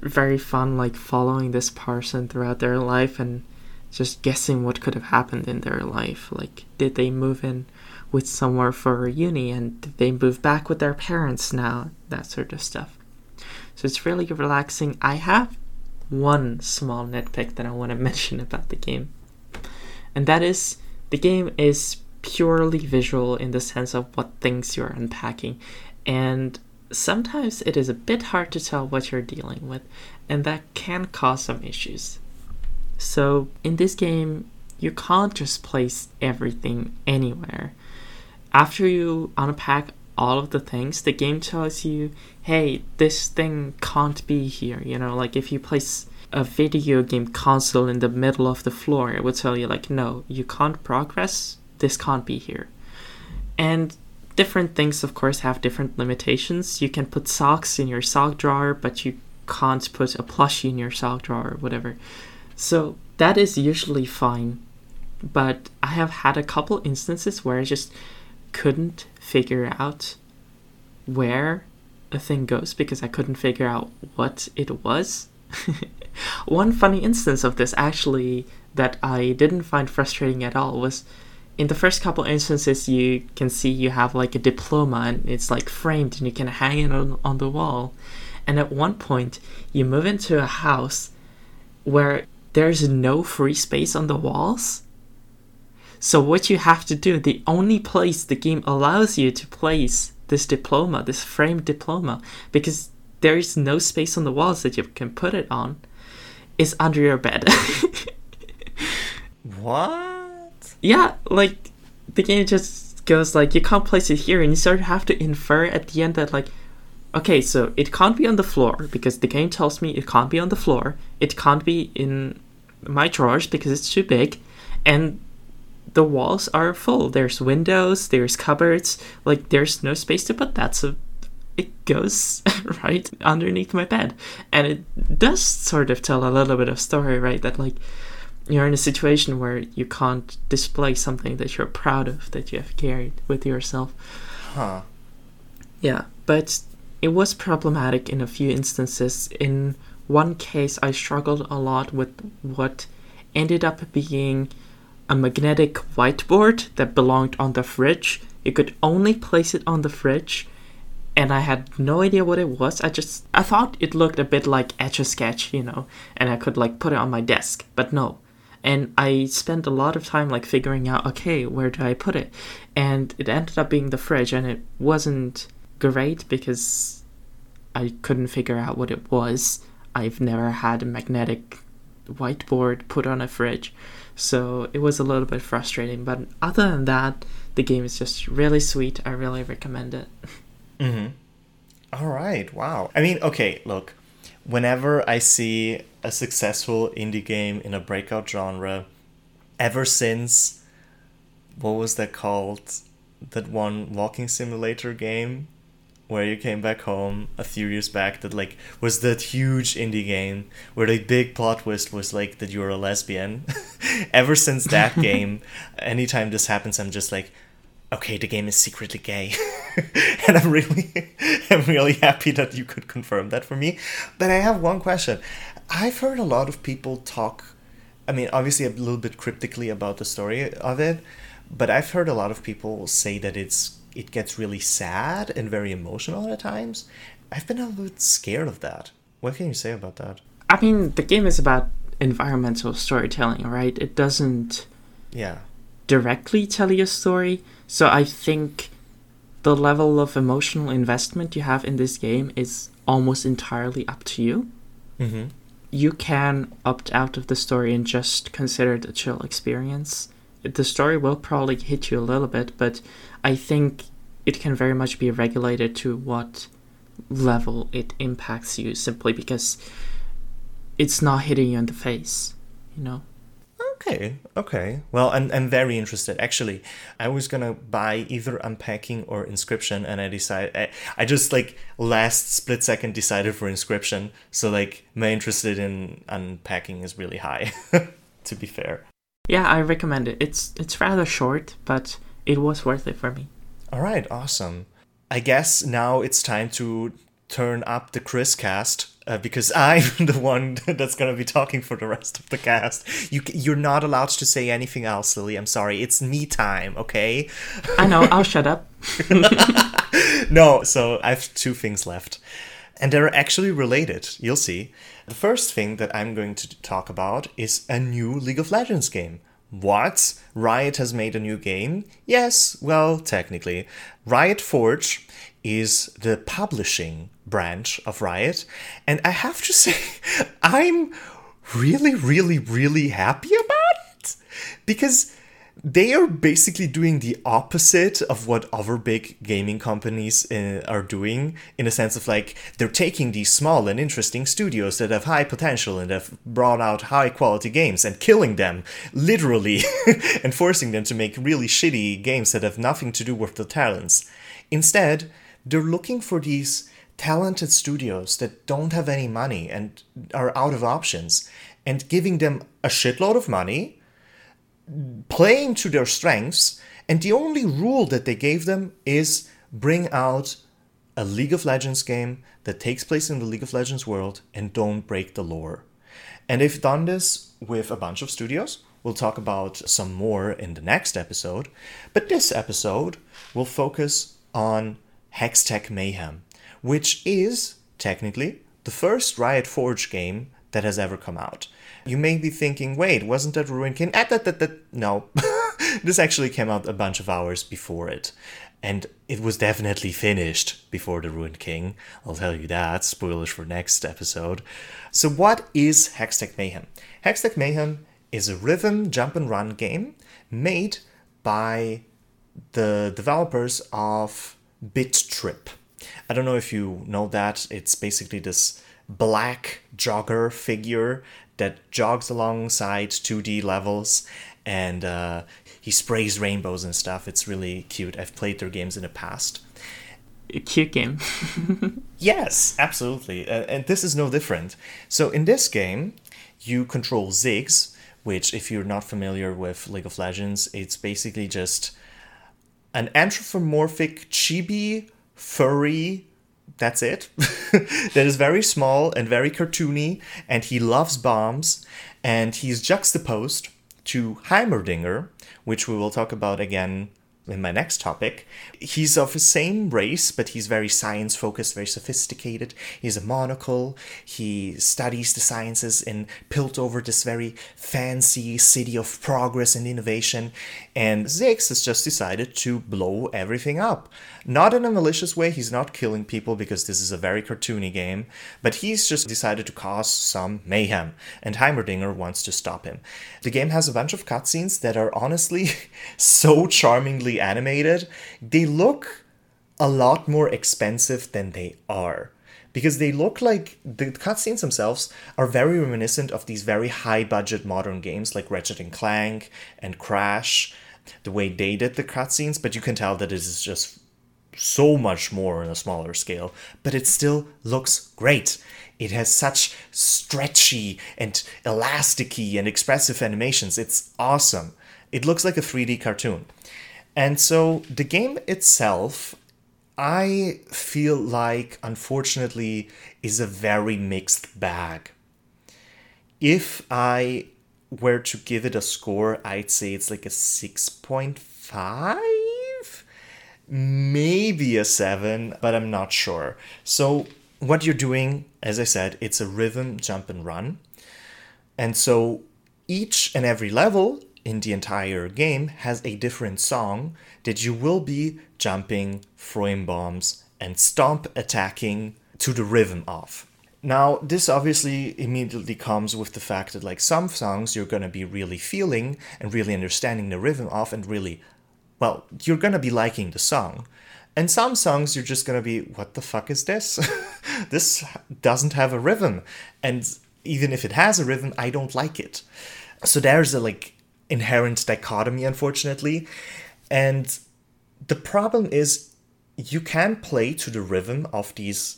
very fun, like following this person throughout their life and just guessing what could have happened in their life. Like, did they move in with somewhere for uni, and did they move back with their parents now? That sort of stuff. So it's really relaxing. I have one small nitpick that I want to mention about the game. And that is, the game is purely visual in the sense of what things you're unpacking. And sometimes it is a bit hard to tell what you're dealing with, and that can cause some issues. So in this game, you can't just place everything anywhere. After you unpack all of the things, the game tells you, hey, this thing can't be here. You know, like if you place a video game console in the middle of the floor, it would tell you like, no, you can't progress, this can't be here. And different things of course have different limitations. You can put socks in your sock drawer, but you can't put a plushie in your sock drawer or whatever. So that is usually fine, but I have had a couple instances where I just couldn't figure out where a thing goes because I couldn't figure out what it was. One funny instance of this actually that I didn't find frustrating at all was in the first couple instances you can see you have like a diploma and it's like framed and you can hang it on the wall. And at one point you move into a house where there's no free space on the walls. So what you have to do, the only place the game allows you to place this diploma, this framed diploma, because there is no space on the walls that you can put it on, is under your bed. What? Yeah, like, the game just goes like, you can't place it here, and you sort of have to infer at the end that, like, okay, so it can't be on the floor, because the game tells me it can't be on the floor, it can't be in my drawers, because it's too big, and the walls are full. There's windows, there's cupboards, like, there's no space to put that, so it goes right underneath my bed. And it does sort of tell a little bit of story, right? That like you're in a situation where you can't display something that you're proud of, that you have carried with yourself. Huh. Yeah, but it was problematic in a few instances. In one case, I struggled a lot with what ended up being a magnetic whiteboard that belonged on the fridge. You could only place it on the fridge. And I had no idea what it was. I thought it looked a bit like Etch-a-Sketch, you know, and I could like put it on my desk, but no. And I spent a lot of time like figuring out, okay, where do I put it? And it ended up being the fridge, and it wasn't great because I couldn't figure out what it was. I've never had a magnetic whiteboard put on a fridge, so it was a little bit frustrating. But other than that, the game is just really sweet. I really recommend it. Mm-hmm. All right. Wow. I mean, okay, look, whenever I see a successful indie game in a breakout genre, ever since, what was that called? That one walking simulator game where you came back home a few years back that like was that huge indie game where the big plot twist was like that you were a lesbian. Ever since that game, anytime this happens, I'm just like, okay, the game is secretly gay. And I'm really happy that you could confirm that for me. But I have one question. I've heard a lot of people talk, I mean, obviously a little bit cryptically about the story of it, but I've heard a lot of people say that it gets really sad and very emotional at times. I've been a little bit scared of that. What can you say about that? I mean, the game is about environmental storytelling, right? It doesn't directly tell you a story. So I think the level of emotional investment you have in this game is almost entirely up to you. Mm-hmm. You can opt out of the story and just consider it a chill experience. The story will probably hit you a little bit, but I think it can very much be regulated to what level it impacts you, simply because it's not hitting you in the face, you know? Okay. Well, I'm very interested. Actually, I was going to buy either Unpacking or Inscryption, and I just, like, last split second decided for Inscryption. So, like, my interest in Unpacking is really high, to be fair. Yeah, I recommend it. It's rather short, but it was worth it for me. All right, awesome. I guess now it's time to turn up the Chris cast. Because I'm the one that's going to be talking for the rest of the cast. You're not allowed to say anything else, Lily. I'm sorry. It's me time, okay? I know. I'll shut up. No, so I have two things left. And they're actually related. You'll see. The first thing that I'm going to talk about is a new League of Legends game. What? Riot has made a new game? Yes, well, technically. Riot Forge is the publishing branch of Riot, and I have to say, I'm really, really, really happy about it, because they are basically doing the opposite of what other big gaming companies are doing, in a sense of, like, they're taking these small and interesting studios that have high potential and have brought out high quality games and killing them, literally, and forcing them to make really shitty games that have nothing to do with the talents. Instead, they're looking for these talented studios that don't have any money and are out of options, and giving them a shitload of money, playing to their strengths, and the only rule that they gave them is bring out a League of Legends game that takes place in the League of Legends world and don't break the lore. And they've done this with a bunch of studios. We'll talk about some more in the next episode, but this episode will focus on Hextech Mayhem, which is technically the first Riot Forge game that has ever come out. You may be thinking, wait, wasn't that Runeterra? No, this actually came out a bunch of hours before it. And it was definitely finished before the Ruined King. I'll tell you that. Spoilers for next episode. So what is Hextech Mayhem? Hextech Mayhem is a rhythm jump and run game made by the developers of Bit Trip. I don't know if you know that. It's basically this black jogger figure that jogs alongside 2D levels, and he sprays rainbows and stuff. It's really cute. I've played their games in the past. A cute game. Yes, absolutely. And this is no different. So in this game, you control Ziggs, which, if you're not familiar with League of Legends, it's basically just an anthropomorphic chibi furry, that's it, that is very small and very cartoony, and he loves bombs, and he's juxtaposed to Heimerdinger, which we will talk about again in my next topic. He's of the same race, but he's very science-focused, very sophisticated. He has a monocle. He studies the sciences in Piltover, this very fancy city of progress and innovation. And Ziggs has just decided to blow everything up. Not in a malicious way. He's not killing people, because this is a very cartoony game. But he's just decided to cause some mayhem. And Heimerdinger wants to stop him. The game has a bunch of cutscenes that are honestly so charmingly animated. They look a lot more expensive than they are, because they look like, the cutscenes themselves are very reminiscent of these very high budget modern games like Ratchet and Clank and Crash, the way they did the cutscenes, but you can tell that this is just so much more on a smaller scale, but it still looks great. It has such stretchy and elasticy and expressive animations. It's awesome. It looks like a 3D cartoon. And so the game itself, I feel like, unfortunately, is a very mixed bag. If I were to give it a score, I'd say it's like a 6.5? Maybe a 7, but I'm not sure. So what you're doing, as I said, it's a rhythm, jump, and run. And so each and every level in the entire game has a different song that you will be jumping, throwing bombs, and stomp attacking to the rhythm of. Now, this obviously immediately comes with the fact that, like, some songs you're going to be really feeling and really understanding the rhythm of and really, well, you're going to be liking the song. And some songs you're just going to be, what the fuck is this? This doesn't have a rhythm. And even if it has a rhythm, I don't like it. So there's a, like, inherent dichotomy, unfortunately. And the problem is you can play to the rhythm of these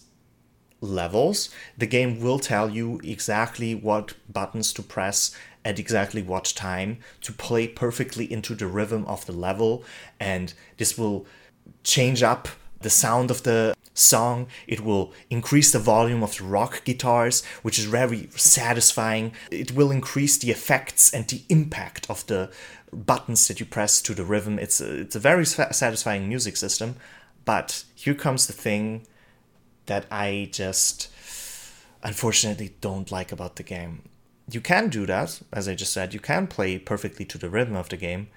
levels. The game will tell you exactly what buttons to press at exactly what time to play perfectly into the rhythm of the level, and this will change up the sound of the song. It will increase the volume of the rock guitars, which is very satisfying. It will increase the effects and the impact of the buttons that you press to the rhythm. It's a very satisfying music system, but here comes the thing that I just unfortunately don't like about the game. You can do that, as I just said, you can play perfectly to the rhythm of the game,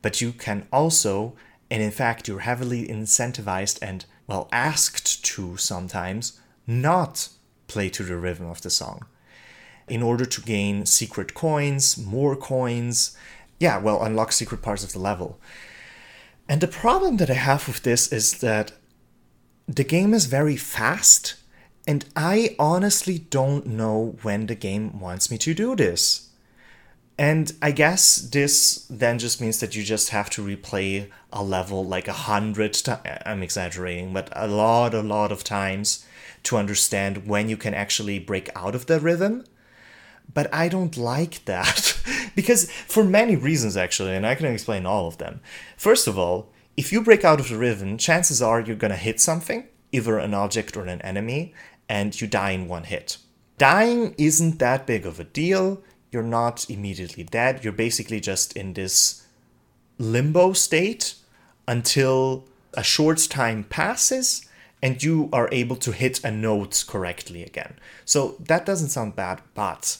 but you can also, and in fact you're heavily incentivized and, well, asked to sometimes, not play to the rhythm of the song in order to gain secret coins, more coins, unlock secret parts of the level. And the problem that I have with this is that the game is very fast, and I honestly don't know when the game wants me to do this. And I guess this then just means that you just have to replay a level like 100 times, I'm exaggerating, but a lot of times to understand when you can actually break out of the rhythm. But I don't like that, because for many reasons actually, and I can explain all of them. First of all, if you break out of the rhythm, chances are you're going to hit something, either an object or an enemy, and you die in one hit. Dying isn't that big of a deal. You're not immediately dead. You're basically just in this limbo state until a short time passes and you are able to hit a note correctly again. So that doesn't sound bad, but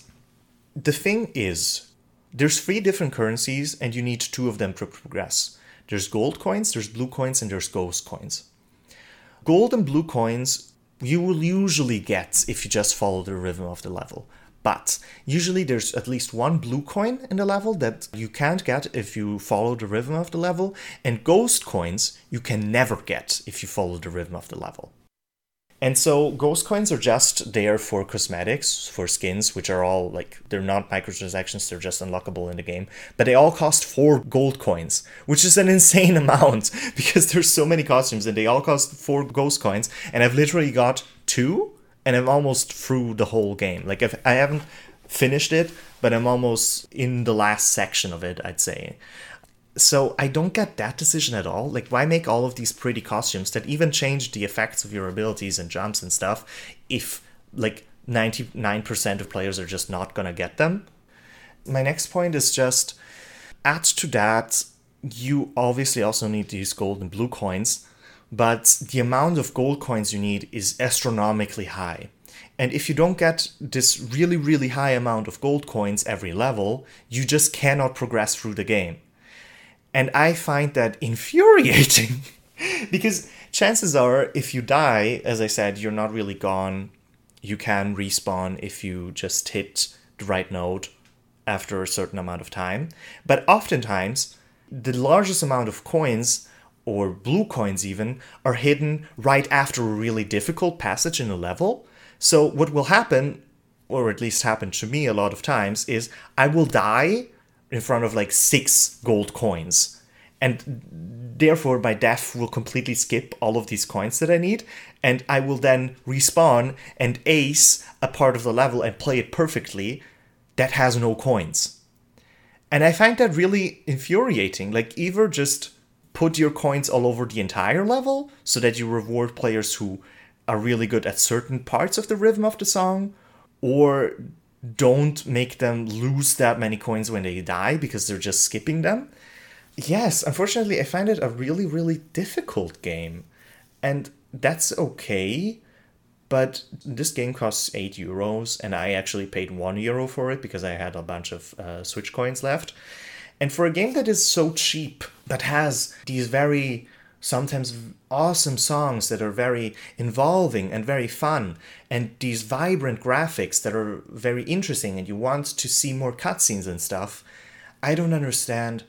the thing is, there's 3 different currencies and you need 2 of them to progress. There's gold coins, there's blue coins, and there's ghost coins. Gold and blue coins you will usually get if you just follow the rhythm of the level. But usually there's at least 1 blue coin in the level that you can't get if you follow the rhythm of the level. And ghost coins you can never get if you follow the rhythm of the level. And so ghost coins are just there for cosmetics, for skins, which are all, like, they're not microtransactions, they're just unlockable in the game. But they all cost 4 gold coins, which is an insane amount because there's so many costumes and they all cost 4 ghost coins. And I've literally got 2 and I'm almost through the whole game. Like, I haven't finished it, but I'm almost in the last section of it, I'd say. So I don't get that decision at all. Like, why make all of these pretty costumes that even change the effects of your abilities and jumps and stuff if, like, 99% of players are just not gonna get them? My next point is just, add to that, you obviously also need these gold and blue coins, but the amount of gold coins you need is astronomically high. And if you don't get this really, really high amount of gold coins every level, you just cannot progress through the game. And I find that infuriating because chances are if you die, as I said, you're not really gone. You can respawn if you just hit the right note after a certain amount of time. But oftentimes, the largest amount of coins, or blue coins even, are hidden right after a really difficult passage in a level. So what will happen, or at least happened to me a lot of times, is I will die in front of like 6 gold coins. and therefore my death will completely skip all of these coins that I need, and I will then respawn and ace a part of the level and play it perfectly that has no coins. And I find that really infuriating. Like, either just put your coins all over the entire level so that you reward players who are really good at certain parts of the rhythm of the song, or don't make them lose that many coins when they die because they're just skipping them. Yes, unfortunately, I find it a really, really difficult game. And that's okay, but this game costs €8, and I actually paid €1 for it because I had a bunch of Switch coins left. And for a game that is so cheap, that has these very, sometimes awesome songs that are very involving and very fun, and these vibrant graphics that are very interesting and you want to see more cutscenes and stuff, I don't understand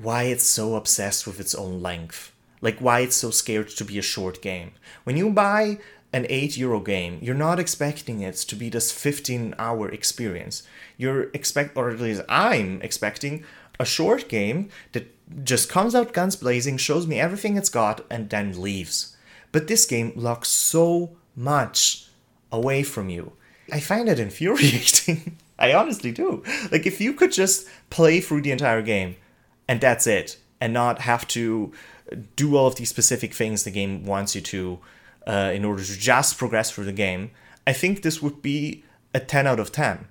why it's so obsessed with its own length. Like, why it's so scared to be a short game. When you buy an €8 game, you're not expecting it to be this 15-hour experience. Or at least I'm expecting a short game that just comes out guns blazing, shows me everything it's got, and then leaves. But this game locks so much away from you. I find it infuriating. I honestly do. Like, if you could just play through the entire game, and that's it, and not have to do all of these specific things the game wants you to in order to just progress through the game, I think this would be a 10 out of 10.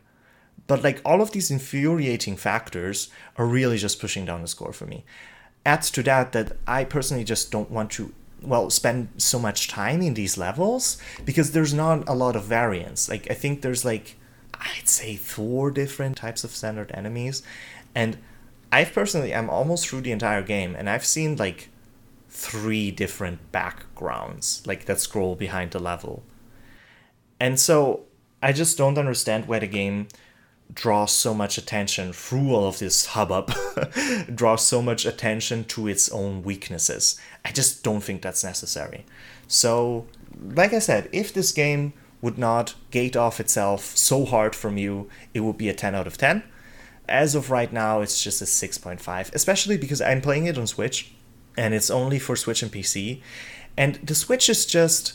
But like, all of these infuriating factors are really just pushing down the score for me. Add to that I personally just don't want to, spend so much time in these levels because there's not a lot of variance. Like, I think there's I'd say 4 different types of standard enemies. And I'm almost through the entire game and I've seen 3 different backgrounds, that scroll behind the level. And so I just don't understand why the game draws so much attention through all of this hubbub, draws so much attention to its own weaknesses. I just don't think that's necessary. So, like I said, if this game would not gate off itself so hard from you, it would be a 10 out of 10. As of right now, it's just a 6.5, especially because I'm playing it on Switch, and it's only for Switch and PC. And the Switch is just...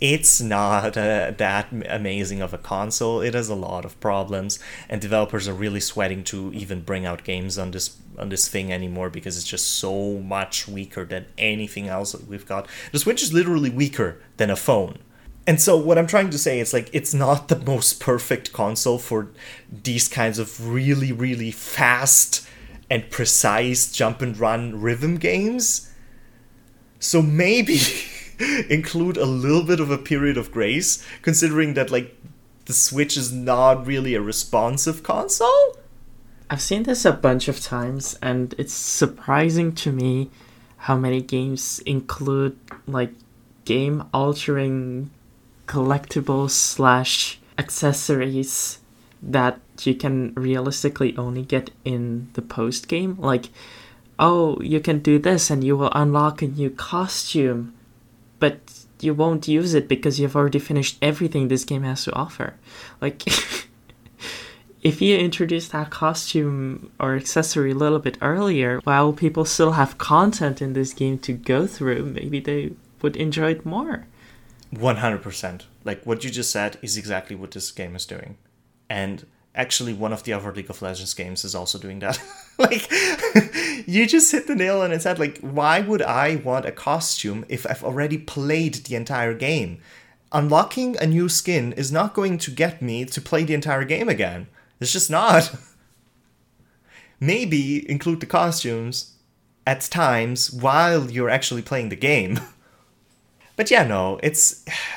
it's not that amazing of a console. It has a lot of problems, and developers are really sweating to even bring out games on this thing anymore because it's just so much weaker than anything else that we've got. The Switch is literally weaker than a phone. And so what I'm trying to say is it's not the most perfect console for these kinds of really, really fast and precise jump and run rhythm games. So maybe include a little bit of a period of grace, considering that the Switch is not really a responsive console. I've seen this a bunch of times, and it's surprising to me how many games include game altering collectibles / accessories that you can realistically only get in the post game. You can do this and you will unlock a new costume, but you won't use it because you've already finished everything this game has to offer. If you introduce that costume or accessory a little bit earlier, while people still have content in this game to go through, maybe they would enjoy it more. 100%. What you just said is exactly what this game is doing. And actually, one of the other League of Legends games is also doing that. You just hit the nail on its head. Why would I want a costume if I've already played the entire game? Unlocking a new skin is not going to get me to play the entire game again. It's just not. Maybe include the costumes at times while you're actually playing the game. But yeah, no,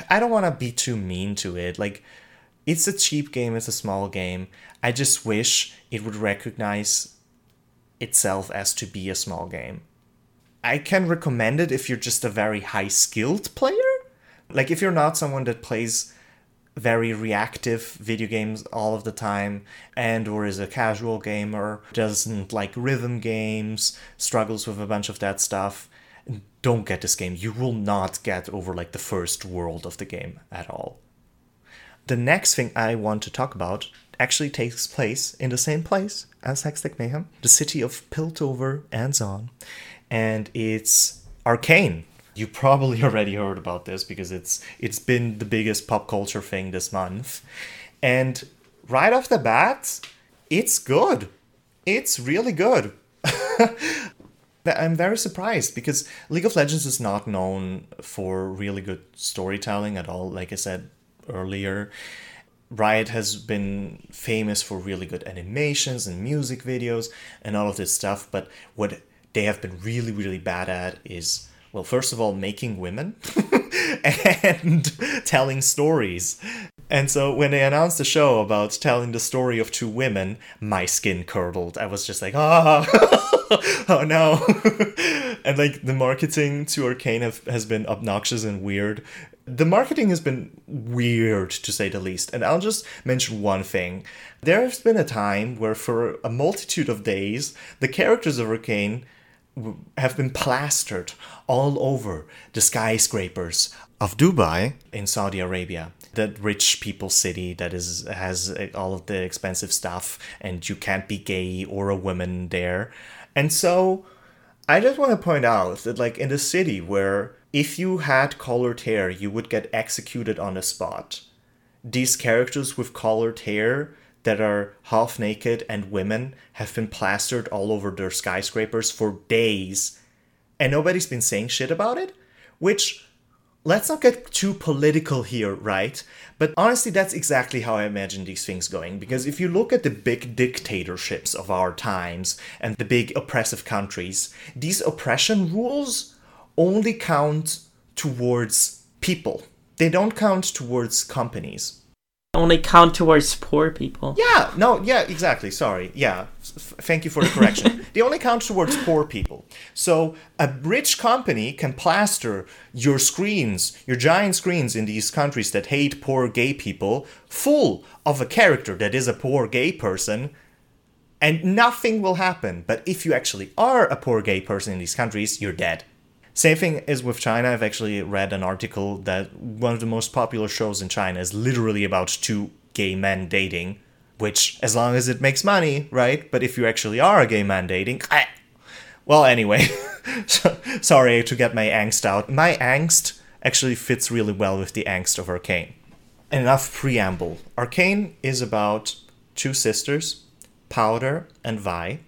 I don't want to be too mean to it. It's a cheap game, it's a small game. I just wish it would recognize itself as to be a small game. I can recommend it if you're just a very high-skilled player. If you're not someone that plays very reactive video games all of the time, and or is a casual gamer, doesn't like rhythm games, struggles with a bunch of that stuff, don't get this game. You will not get over the first world of the game at all. The next thing I want to talk about actually takes place in the same place as Hextech Mayhem, the city of Piltover and Zaun, and it's Arcane. You probably already heard about this because it's been the biggest pop culture thing this month. And right off the bat, it's good. It's really good. I'm very surprised because League of Legends is not known for really good storytelling at all. Like I said earlier, Riot has been famous for really good animations and music videos and all of this stuff. But what they have been really, really bad at is, well, first of all, making women and telling stories. And so when they announced the show about telling the story of two women, my skin curdled. I was just like, oh no. And like the marketing to Arcane has been obnoxious and weird. The marketing has been weird, to say the least. And I'll just mention one thing. There has been a time where for a multitude of days, the characters of Arcane have been plastered all over the skyscrapers of Dubai in Saudi Arabia, that rich people city that has all of the expensive stuff, and you can't be gay or a woman there. And so I just want to point out that, like, in the city where if you had colored hair, you would get executed on the spot, these characters with colored hair that are half naked and women have been plastered all over their skyscrapers for days, and nobody's been saying shit about it. Which, let's not get too political here, right? But honestly, that's exactly how I imagine these things going. Because if you look at the big dictatorships of our times and the big oppressive countries, these oppression rules only count towards people. They don't count towards companies. Only count towards poor people. Yeah, no, yeah, exactly. Sorry. Yeah, thank you for the correction. They only count towards poor people. So a rich company can plaster your screens, your giant screens in these countries that hate poor gay people, full of a character that is a poor gay person, and nothing will happen. But if you actually are a poor gay person in these countries, you're dead. Same thing is with China. I've actually read an article that one of the most popular shows in China is literally about two gay men dating, which, as long as it makes money, right? But if you actually are a gay man dating, well, anyway, sorry to get my angst out. My angst actually fits really well with the angst of Arcane. Enough preamble. Arcane is about two sisters, Powder and Vi.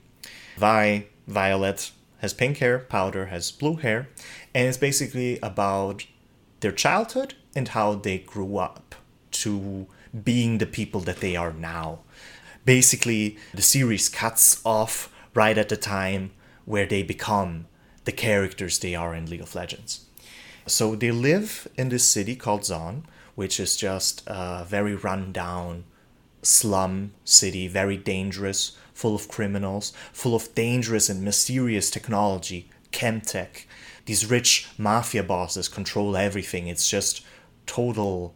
Vi, Violet, has pink hair, Powder has blue hair, and it's basically about their childhood and how they grew up to being the people that they are now. Basically, the series cuts off right at the time where they become the characters they are in League of Legends. So they live in this city called Zaun, which is just a very run-down slum city, very dangerous, full of criminals, full of dangerous and mysterious technology, chemtech. These rich mafia bosses control everything. It's just total...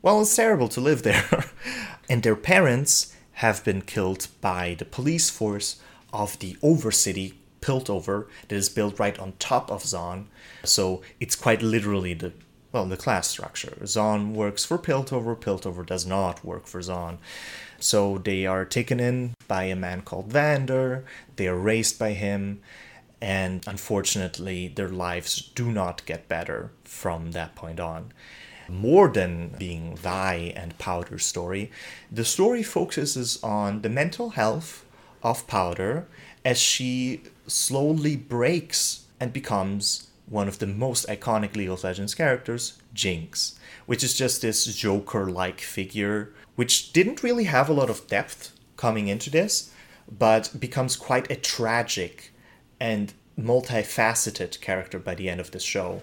well, it's terrible to live there. And their parents have been killed by the police force of the overcity, Piltover, that is built right on top of Zaun. So it's quite literally the class structure. Zaun works for Piltover. Piltover does not work for Zaun. So they are taken in by a man called Vander. They are raised by him. And unfortunately, their lives do not get better from that point on. More than being Vi and Powder's story, the story focuses on the mental health of Powder as she slowly breaks and becomes one of the most iconic League of Legends characters, Jinx, which is just this Joker-like figure, which didn't really have a lot of depth coming into this, but becomes quite a tragic and multifaceted character by the end of the show.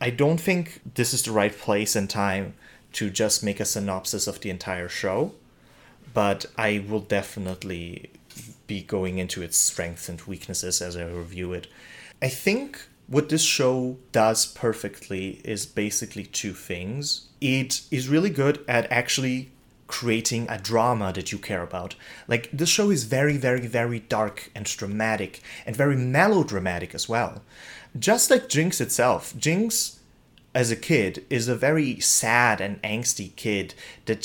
I don't think this is the right place and time to just make a synopsis of the entire show, but I will definitely be going into its strengths and weaknesses as I review it. I think what this show does perfectly is basically two things. It is really good at actually creating a drama that you care about. Like, this show is very, very, very dark and dramatic and very melodramatic as well. Just like Jinx itself. Jinx, as a kid, is a very sad and angsty kid that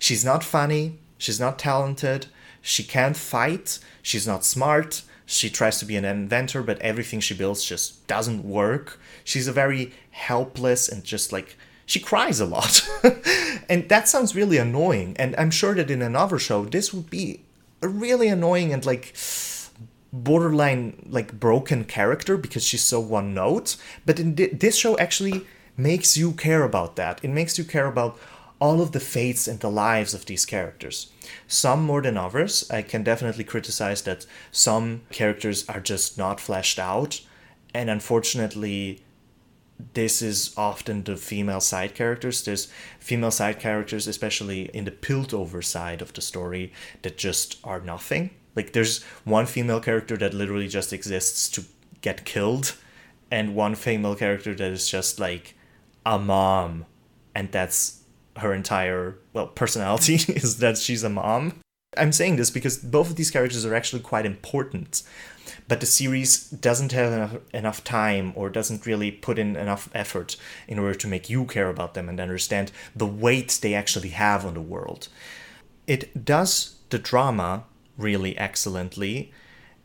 she's not funny. She's not talented. She can't fight. She's not smart. She tries to be an inventor, but everything she builds just doesn't work. She's a very helpless and just like, she cries a lot. And that sounds really annoying. And I'm sure that in another show, this would be a really annoying and like borderline, like broken character because she's so one note. But in this show actually makes you care about that. It makes you care about all of the fates and the lives of these characters. Some more than others. I can definitely criticize that some characters are just not fleshed out. And unfortunately, this is often the female side characters. There's female side characters, especially in the Piltover side of the story, that just are nothing. Like there's one female character that literally just exists to get killed, and one female character that is just like a mom, and that's her entire, well, personality is that she's a mom. I'm saying this because both of these characters are actually quite important, but the series doesn't have enough time or doesn't really put in enough effort in order to make you care about them and understand the weight they actually have on the world. It does the drama really excellently,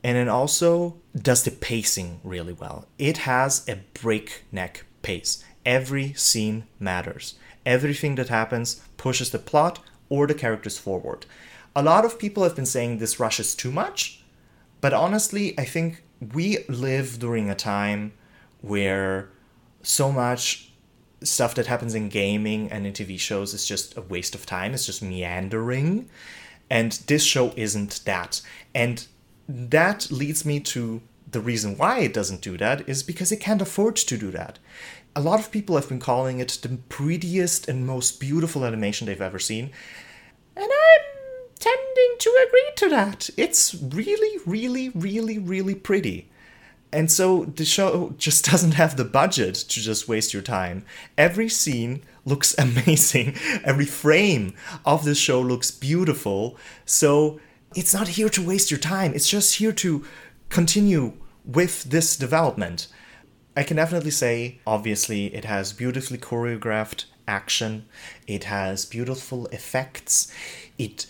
and it also does the pacing really well. It has a breakneck pace. Every scene matters. Everything that happens pushes the plot or the characters forward. A lot of people have been saying this rushes too much, but honestly, I think we live during a time where so much stuff that happens in gaming and in TV shows is just a waste of time. It's just meandering. And this show isn't that. And that leads me to the reason why it doesn't do that is because it can't afford to do that. A lot of people have been calling it the prettiest and most beautiful animation they've ever seen. And I'm tending to agree to that. It's really, really, really, really pretty. And so the show just doesn't have the budget to just waste your time. Every scene looks amazing. Every frame of this show looks beautiful. So it's not here to waste your time. It's just here to continue with this development. I can definitely say, obviously, it has beautifully choreographed action. It has beautiful effects. It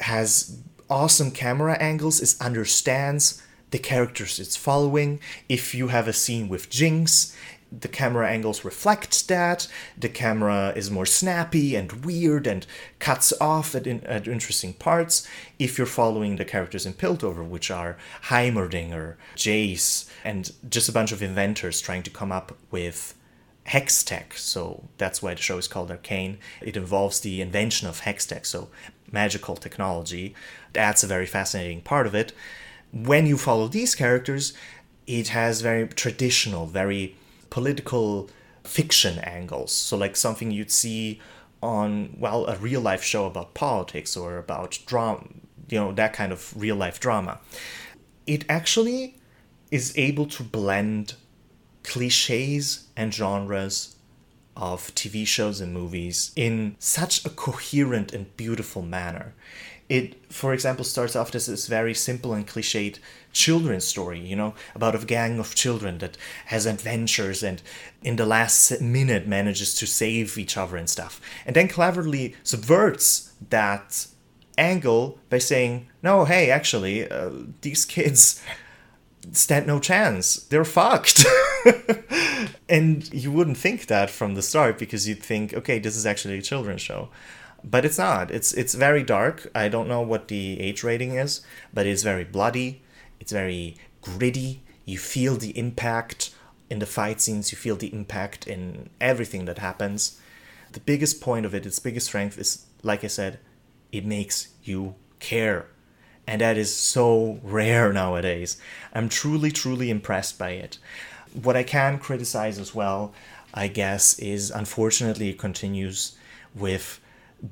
has awesome camera angles. It understands the characters it's following. If you have a scene with Jinx, the camera angles reflect that. The camera is more snappy and weird and cuts off at interesting parts. If you're following the characters in Piltover, which are Heimerdinger, Jace, and just a bunch of inventors trying to come up with Hextech. So that's why the show is called Arcane. It involves the invention of Hextech, so magical technology. That's a very fascinating part of it. When you follow these characters, it has very traditional, very political fiction angles. So like something you'd see on, well, a real life show about politics or about drama, you know, that kind of real life drama. It actually is able to blend cliches and genres of TV shows and movies in such a coherent and beautiful manner. It, for example, starts off as this very simple and cliched children's story, you know, about a gang of children that has adventures and in the last minute manages to save each other and stuff. And then cleverly subverts that angle by saying, no, hey, actually, these kids stand no chance. They're fucked. And you wouldn't think that from the start because you'd think, okay, this is actually a children's show. But it's not. It's very dark. I don't know what the age rating is, but it's very bloody. It's very gritty. You feel the impact in the fight scenes. You feel the impact in everything that happens. The biggest point of it, its biggest strength is, like I said, it makes you care. And that is so rare nowadays. I'm truly, truly impressed by it. What I can criticize as well, I guess, is unfortunately it continues with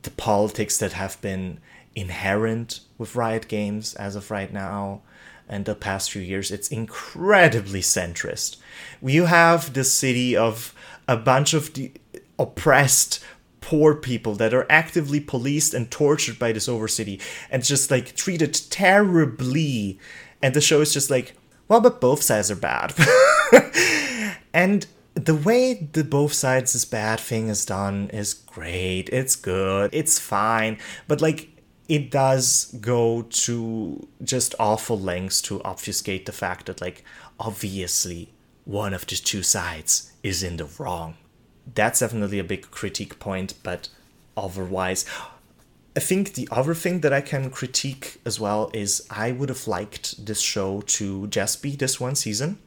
the politics that have been inherent with Riot Games as of right now and the past few years. It's incredibly centrist. You have the city of a bunch of the oppressed poor people that are actively policed and tortured by this overcity and just like treated terribly. And the show is just like, well, but both sides are bad. And the way the both sides is bad thing is done is great. It's good. It's fine. But like, it does go to just awful lengths to obfuscate the fact that, like, obviously one of the two sides is in the wrong. That's definitely a big critique point, but otherwise, I think the other thing that I can critique as well is I would have liked this show to just be this one season.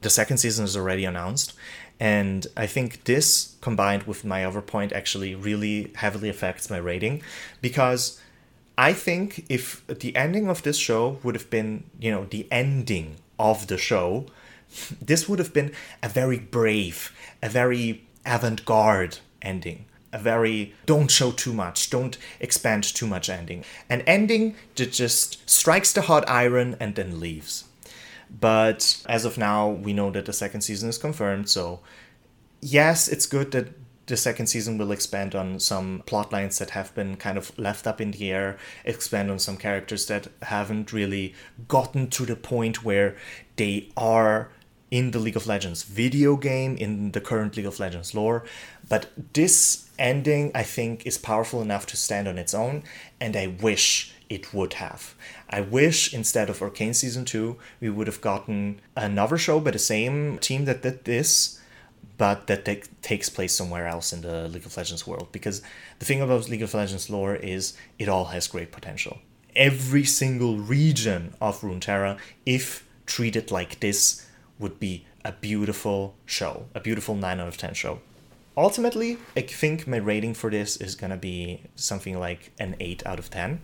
The second season is already announced. And I think this, combined with my other point, actually really heavily affects my rating, because I think if the ending of this show would have been, you know, the ending of the show, this would have been a very brave, a very avant-garde ending, a very don't show too much, don't expand too much ending. An ending that just strikes the hot iron and then leaves. But as of now, we know that the second season is confirmed, so yes, it's good that the second season will expand on some plot lines that have been kind of left up in the air, expand on some characters that haven't really gotten to the point where they are in the League of Legends video game, in the current League of Legends lore. But this ending, I think, is powerful enough to stand on its own, and I wish it would have. I wish instead of Arcane Season 2, we would have gotten another show by the same team that did this, but that takes place somewhere else in the League of Legends world. Because the thing about League of Legends lore is it all has great potential. Every single region of Runeterra, if treated like this, would be a beautiful show. A beautiful 9 out of 10 show. Ultimately, I think my rating for this is going to be something like an 8 out of 10.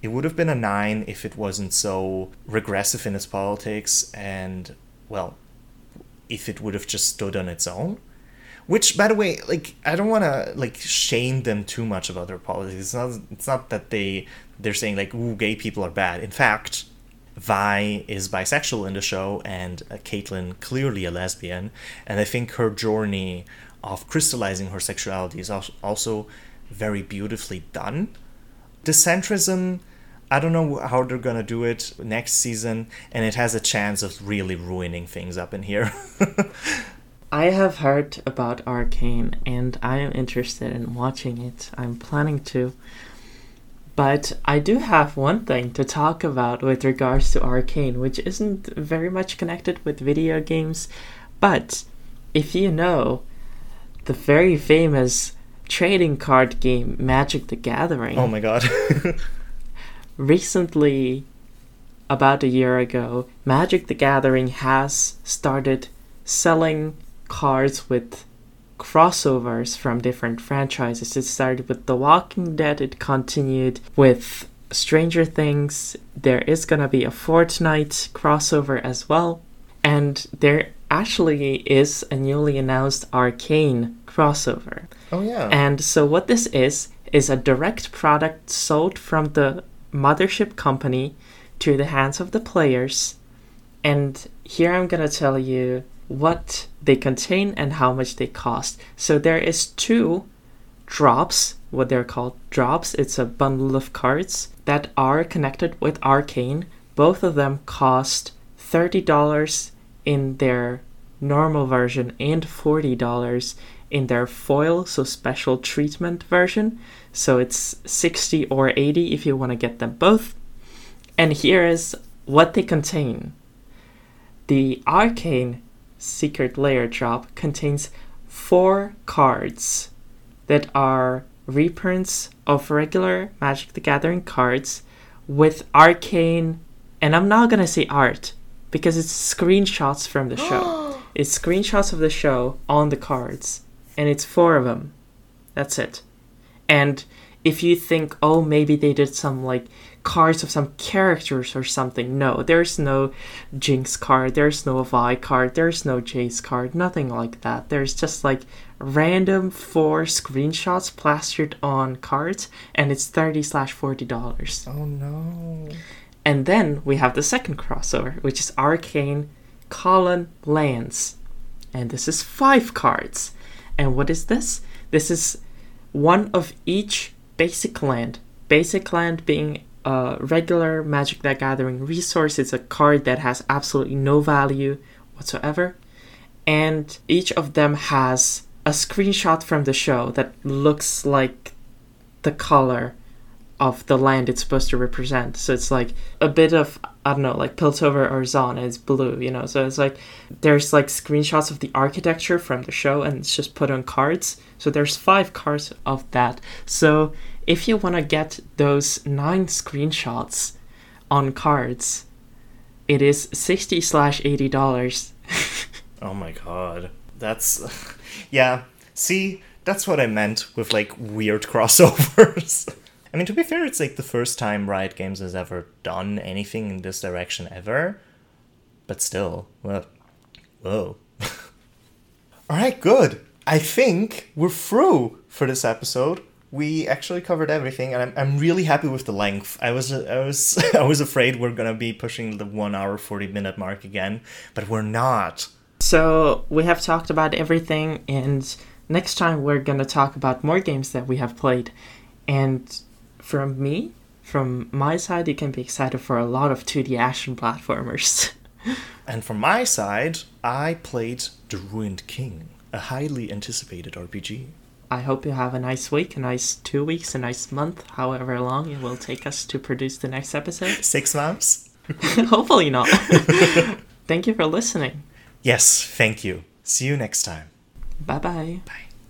It would have been a 9 if it wasn't so regressive in its politics and, well, if it would have just stood on its own. Which, by the way, like, I don't want to, like, shame them too much about their politics. It's not that they're saying, like, ooh, gay people are bad. In fact, Vi is bisexual in the show, and Caitlyn clearly a lesbian. And I think her journey of crystallizing her sexuality is also very beautifully done. The centrism, I don't know how they're going to do it next season, and it has a chance of really ruining things up in here. I have heard about Arcane, and I am interested in watching it. I'm planning to. But I do have one thing to talk about with regards to Arcane, which isn't very much connected with video games. But if you know the very famous trading card game Magic: The Gathering. Oh my god. Recently, about a year ago, Magic: The Gathering has started selling cards with crossovers from different franchises. It started with The Walking Dead, it continued with Stranger Things, there is gonna be a Fortnite crossover as well, and there actually is a newly announced Arcane crossover. Oh yeah. And so what this is a direct product sold from the mothership company to the hands of the players, and here I'm gonna tell you what they contain and how much they cost. So there is 2 drops, what they're called drops. It's a bundle of cards that are connected with Arcane. Both of them cost $30 in their normal version and $40 in their foil, so special treatment version. So it's $60 or $80 if you want to get them both. And here is what they contain. The Arcane Secret Layer drop contains 4 cards that are reprints of regular Magic: The Gathering cards with Arcane, and I'm not gonna say art because it's screenshots from the show. It's screenshots of the show on the cards, and it's 4 of them. That's it. And if you think, oh, maybe they did some, like, cards of some characters or something, no, there's no Jinx card, there's no Vi card, there's no Jace card, nothing like that. There's just, like, random 4 screenshots plastered on cards, and it's $30/$40. Oh no. And then we have the second crossover, which is Arcane Lands, and this is 5 cards. And what is this? This is one of each basic land. Basic land being a regular Magic: The Gathering resource. It's a card that has absolutely no value whatsoever. And each of them has a screenshot from the show that looks like the color of the land it's supposed to represent. So it's like a bit of, I don't know, like Piltover or Zaun is blue, you know? So it's like there's like screenshots of the architecture from the show and it's just put on cards. So there's 5 cards of that. So if you want to get those 9 screenshots on cards, it is $60/$80. Oh my god. That's... yeah. See, that's what I meant with, like, weird crossovers. I mean, to be fair, it's, like, the first time Riot Games has ever done anything in this direction ever. But still, well, whoa. Alright, good. I think we're through for this episode. We actually covered everything, and I'm really happy with the length. I was afraid we're gonna be pushing the 1 hour 40 minute mark again, but we're not. So we have talked about everything, and next time we're gonna talk about more games that we have played. And from my side, you can be excited for a lot of 2D action platformers. And from my side, I played The Ruined King, a highly anticipated RPG. I hope you have a nice week, a nice 2 weeks, a nice month, however long it will take us to produce the next episode. 6 months? Hopefully not. Thank you for listening. Yes, thank you. See you next time. Bye-bye. Bye.